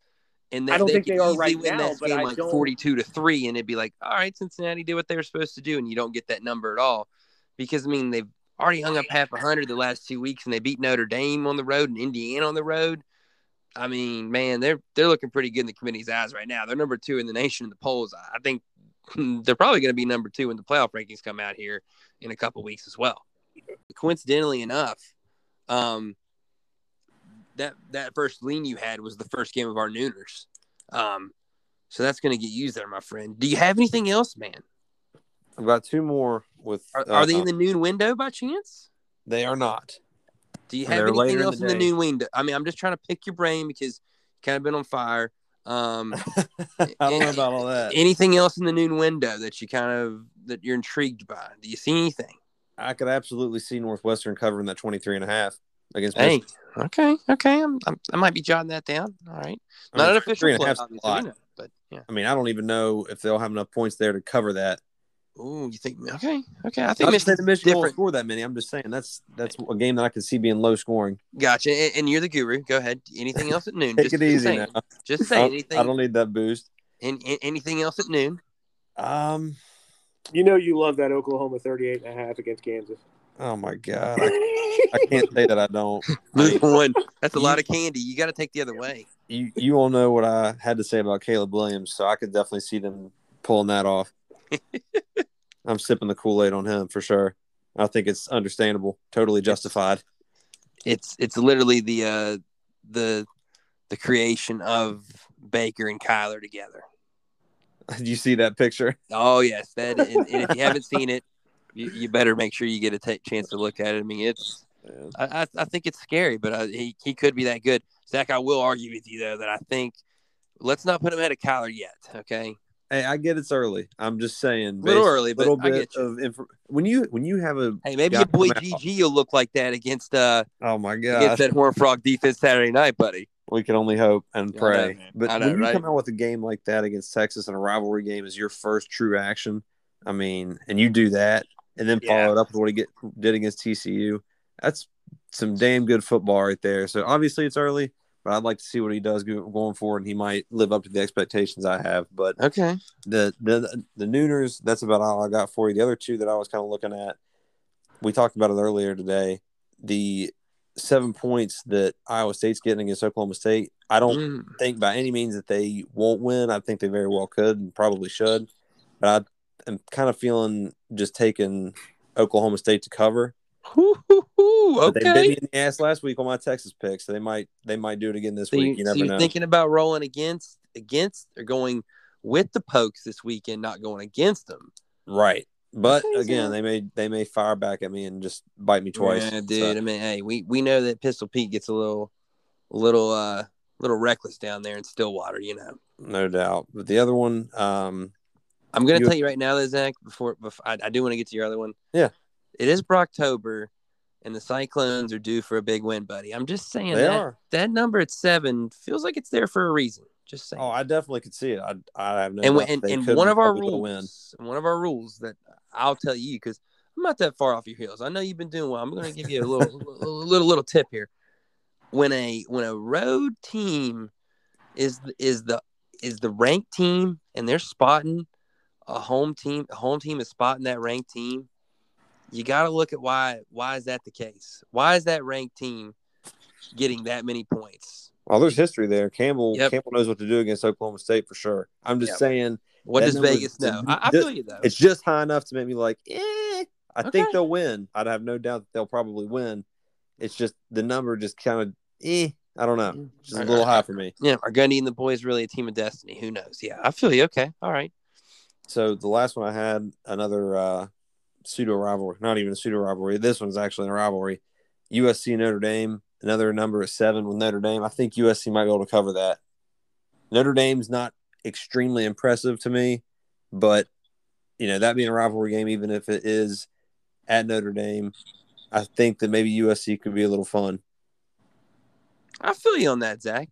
And they, I don't they think they are right now, but I like don't. forty-two to three, and it'd be like, all right, Cincinnati did what they were supposed to do, and you don't get that number at all because I mean they've already hung up half a hundred the last two weeks, and they beat Notre Dame on the road and Indiana on the road. I mean, man, they're they're looking pretty good in the committee's eyes right now. They're number two in the nation in the polls. I think they're probably going to be number two when the playoff rankings come out here in a couple weeks as well. Coincidentally enough, um. That that first lean you had was the first game of our nooners. Um, so that's going to get used there, my friend. Do you have anything else, man? I've got two more. With Are, are uh, they in the noon window by chance? They are not. Do you have anything else in the, in the new window? I mean, I'm just trying to pick your brain because you've kind of been on fire. Um, I don't know about all that. Anything else in the noon window that you kind of that you're intrigued by? Do you see anything? I could absolutely see Northwestern covering that twenty-three and a half against. Hey, Michigan. okay, okay, I'm, I'm, I might be jotting that down. All right, I not mean, an official play, obviously, but yeah. I mean, I don't even know if they'll have enough points there to cover that. Oh, you think? Okay, okay. I think Michigan will score that many. I'm just saying that's that's a game that I could see being low scoring. Gotcha. And, and you're the guru. Go ahead. Anything else at noon? Take just, it easy saying, now. Just say anything. I don't need that boost. And, and anything else at noon? Um, you know you love that Oklahoma thirty-eight and a half against Kansas. Oh my God, I, I can't say that I don't. Lose one. That's a lot of candy. You got to take the other way. You you all know what I had to say about Caleb Williams, so I could definitely see them pulling that off. I'm sipping the Kool-Aid on him for sure. I think it's understandable, totally justified. It's it's literally the uh, the the creation of Baker and Kyler together. Did you see that picture? Oh yes, that. And, and if you haven't seen it, you, you better make sure you get a t- chance to look at it. I mean, it's yeah. I, I I think it's scary, but I, he he could be that good. Zach, I will argue with you though that I think let's not put him ahead of Kyler yet. Okay. Hey, I get it's early. I'm just saying. A little early, but little bit I get you. Of inf- when you when you have a hey, maybe your boy G G will look like that against uh oh my god against that Horned Frog defense Saturday night, buddy. We can only hope and pray. I know, but I know, when you right? come out with a game like that against Texas in a rivalry game is your first true action. I mean, and you do that, and then follow yeah. it up with what he get, did against T C U. That's some damn good football right there. So obviously it's early. But I'd like to see what he does going forward, and he might live up to the expectations I have. But okay, the the the nooners, that's about all I got for you. The other two that I was kind of looking at, we talked about it earlier today. The seven points that Iowa State's getting against Oklahoma State, I don't mm. think by any means that they won't win. I think they very well could and probably should. But I am kind of feeling just taking Oklahoma State to cover. Ooh, okay. They bit me in the ass last week on my Texas pick, so they might they might do it again this so you, week. You never so you're know. Thinking about rolling against against or going with the Pokes this weekend, not going against them, right? But again, they may they may fire back at me and just bite me twice, yeah, dude. So. I mean, hey, we, we know that Pistol Pete gets a little a little uh little reckless down there in Stillwater, you know, no doubt. But the other one, um, I'm gonna you, tell you right now, though, Zach. Before, before I, I do want to get to your other one, yeah. It is Brocktober, and the Cyclones are due for a big win, buddy. I'm just saying they that are. That number at seven feels like it's there for a reason. Just saying. Oh, I definitely could see it. I, I have no. And and, and one of our rules, one of our rules that I'll tell you because I'm not that far off your heels. I know you've been doing well. I'm going to give you a little, little, little, little tip here. When a when a road team is is the is the ranked team and they're spotting a home team, a home team is spotting that ranked team. You got to look at why. Why is that the case? Why is that ranked team getting that many points? Well, there's history there. Campbell yep. Campbell knows what to do against Oklahoma State for sure. I'm just yep. saying. What does Vegas know? Just, I feel you though. It's just high enough to make me like, eh. I okay. think they'll win. I'd have no doubt that they'll probably win. It's just the number just kind of, eh. I don't know. It's just a little high for me. Yeah, are Gundy and the boys really a team of destiny? Who knows? Yeah, I feel you. Okay, all right. So the last one I had another. Uh, pseudo rivalry, not even a pseudo rivalry. This one's actually a rivalry. U S C Notre Dame, another number at seven with Notre Dame. I think U S C might be able to cover that. Notre Dame's not extremely impressive to me, but you know that being a rivalry game, even if it is at Notre Dame, I think that maybe U S C could be a little fun. I feel you on that, Zach.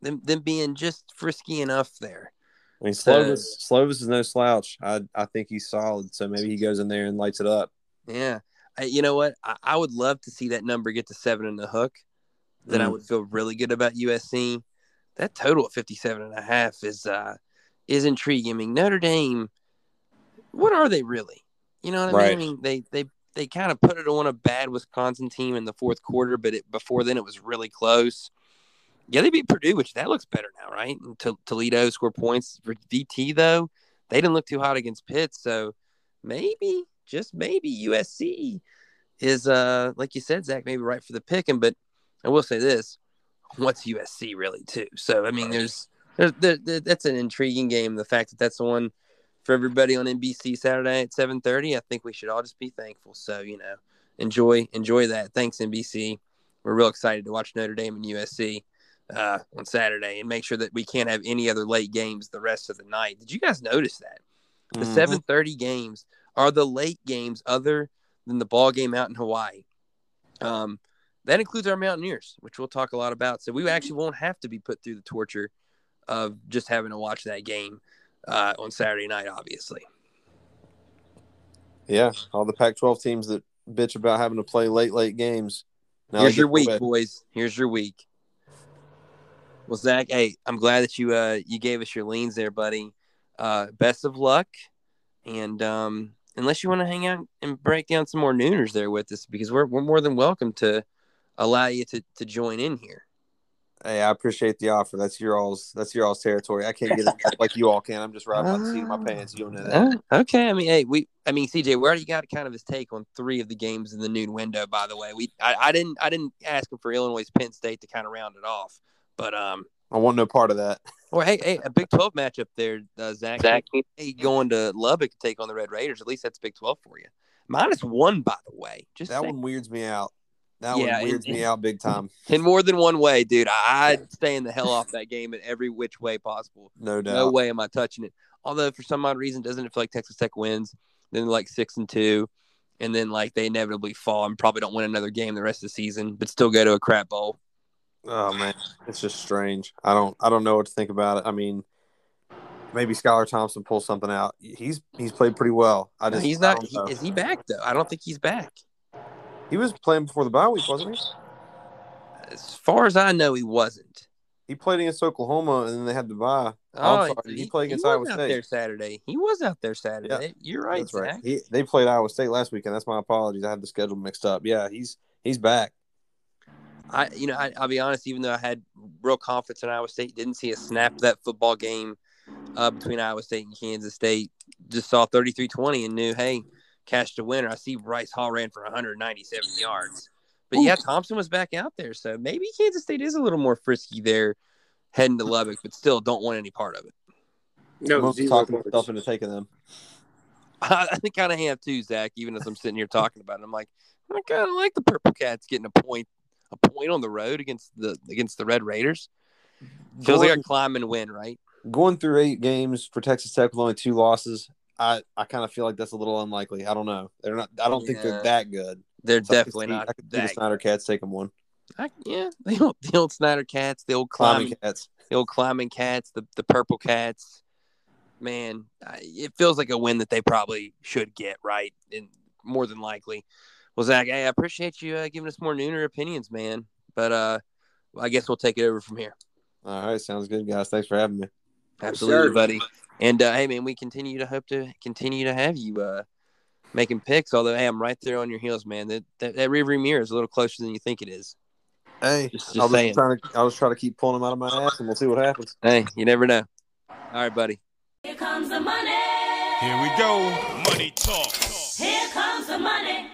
Them, them being just frisky enough there. I mean, Slovis, so, Slovis is no slouch. I I think he's solid, so maybe he goes in there and lights it up. Yeah. I, you know what? I, I would love to see that number get to seven in the hook. Then mm. I would feel really good about U S C. That total at fifty-seven and a half is, uh, is intriguing. I mean, Notre Dame, what are they really? You know what I right. mean? I mean, they, they, they kind of put it on a bad Wisconsin team in the fourth quarter, but it, before then it was really close. Yeah, they beat Purdue, which that looks better now, right? And to, Toledo scored points for V T, though. They didn't look too hot against Pitt, so maybe, just maybe, U S C is, uh, like you said, Zach, maybe right for the picking. But I will say this, what's U S C really, too? So, I mean, there's, there's there, there, that's an intriguing game, the fact that that's the one for everybody on N B C Saturday at seven thirty. I think we should all just be thankful. So, you know, enjoy enjoy that. Thanks, N B C. we're real excited to watch Notre Dame and U S C uh, on Saturday and make sure that we can't have any other late games the rest of the night. Did you guys notice that? The mm-hmm. seven thirty games are the late games other than the ball game out in Hawaii. Um, that includes our Mountaineers, which we'll talk a lot about. So we actually won't have to be put through the torture of just having to watch that game uh, on Saturday night, obviously. Yeah, all the Pac twelve teams that bitch about having to play late, late games. Now Here's your week, boys. Here's your week. Well, Zach, hey, I'm glad that you uh, you gave us your leans there, buddy. Uh, best of luck, and um, unless you want to hang out and break down some more nooners there with us, because we're we're more than welcome to allow you to, to join in here. Hey, I appreciate the offer. That's your all's. That's your all's territory. I can't get it like you all can. I'm just riding uh, by the seat of my pants. You know that. Uh, okay. I mean, hey, we. I mean, C J, we already got kind of his take on three of the games in the noon window. By the way, we. I, I didn't. I didn't ask him for Illinois Penn State to kind of round it off, but um, I want no part of that. Well, hey, hey, a Big twelve matchup there, uh, Zach. Zach, hey, going to Lubbock to take on the Red Raiders. At least that's Big twelve for you. Minus one, by the way. Just that saying. One weirds me out. That yeah, one weirds and, me out big time. In more than one way, dude. I'd stay in the hell off that game in every which way possible. No doubt. No way am I touching it. Although, for some odd reason, doesn't it feel like Texas Tech wins? Then, like, six and two. And then, like, they inevitably fall and probably don't win another game the rest of the season, but still go to a crap bowl. Oh, man. It's just strange. I don't I don't know what to think about it. I mean, maybe Skylar Thompson pulls something out. He's he's played pretty well. I just, no, he's not. I don't know. He, is he back, though? I don't think he's back. He was playing before the bye week, wasn't he? As far as I know, he wasn't. He played against Oklahoma, and then they had the bye. Oh, I'm sorry. He, he played against he Iowa State. He was out there Saturday. He was out there Saturday. Yeah. You're right, that's Zach. Right. He, they played Iowa State last weekend. That's my apologies. I had the schedule mixed up. Yeah, he's he's back. I, you know, I, I'll be honest. Even though I had real confidence in Iowa State, didn't see a snap of that football game uh, between Iowa State and Kansas State. Just saw thirty-three twenty and knew, hey. Cashed a winner. I see Bryce Hall ran for one hundred ninety-seven yards. But, yeah, Thompson was back out there. So, maybe Kansas State is a little more frisky there heading to Lubbock, but still don't want any part of it. No, I'm talking myself into taking them. I, I think I kind of have too, Zach, even as I'm sitting here talking about it. I'm like, I kind of like the Purple Cats getting a point a point on the road against the against the Red Raiders. Feels going, like a climb and win, right? Going through eight games for Texas Tech with only two losses – I, I kind of feel like that's a little unlikely. I don't know. They're not. I don't yeah. think they're that good. They're so definitely I see, not. I could see the Snyder Cats taking one. I, yeah, the old, the old Snyder Cats, the old climbing, climbing cats, the old climbing cats, the, the purple cats. Man, I, it feels like a win that they probably should get, right? And more than likely. Well, Zach, hey, I appreciate you uh, giving us more nooner opinions, man. But uh, I guess we'll take it over from here. All right, sounds good, guys. Thanks for having me. Absolutely, sure. buddy. And, uh, hey, man, we continue to hope to continue to have you uh, making picks. Although, hey, I'm right there on your heels, man. That that, that rearview mirror is a little closer than you think it is. Hey, just, just I'll, just try to, I'll just try to keep pulling them out of my ass, and we'll see what happens. Hey, you never know. All right, buddy. Here comes the money. Here we go. Money talk. Here comes the money.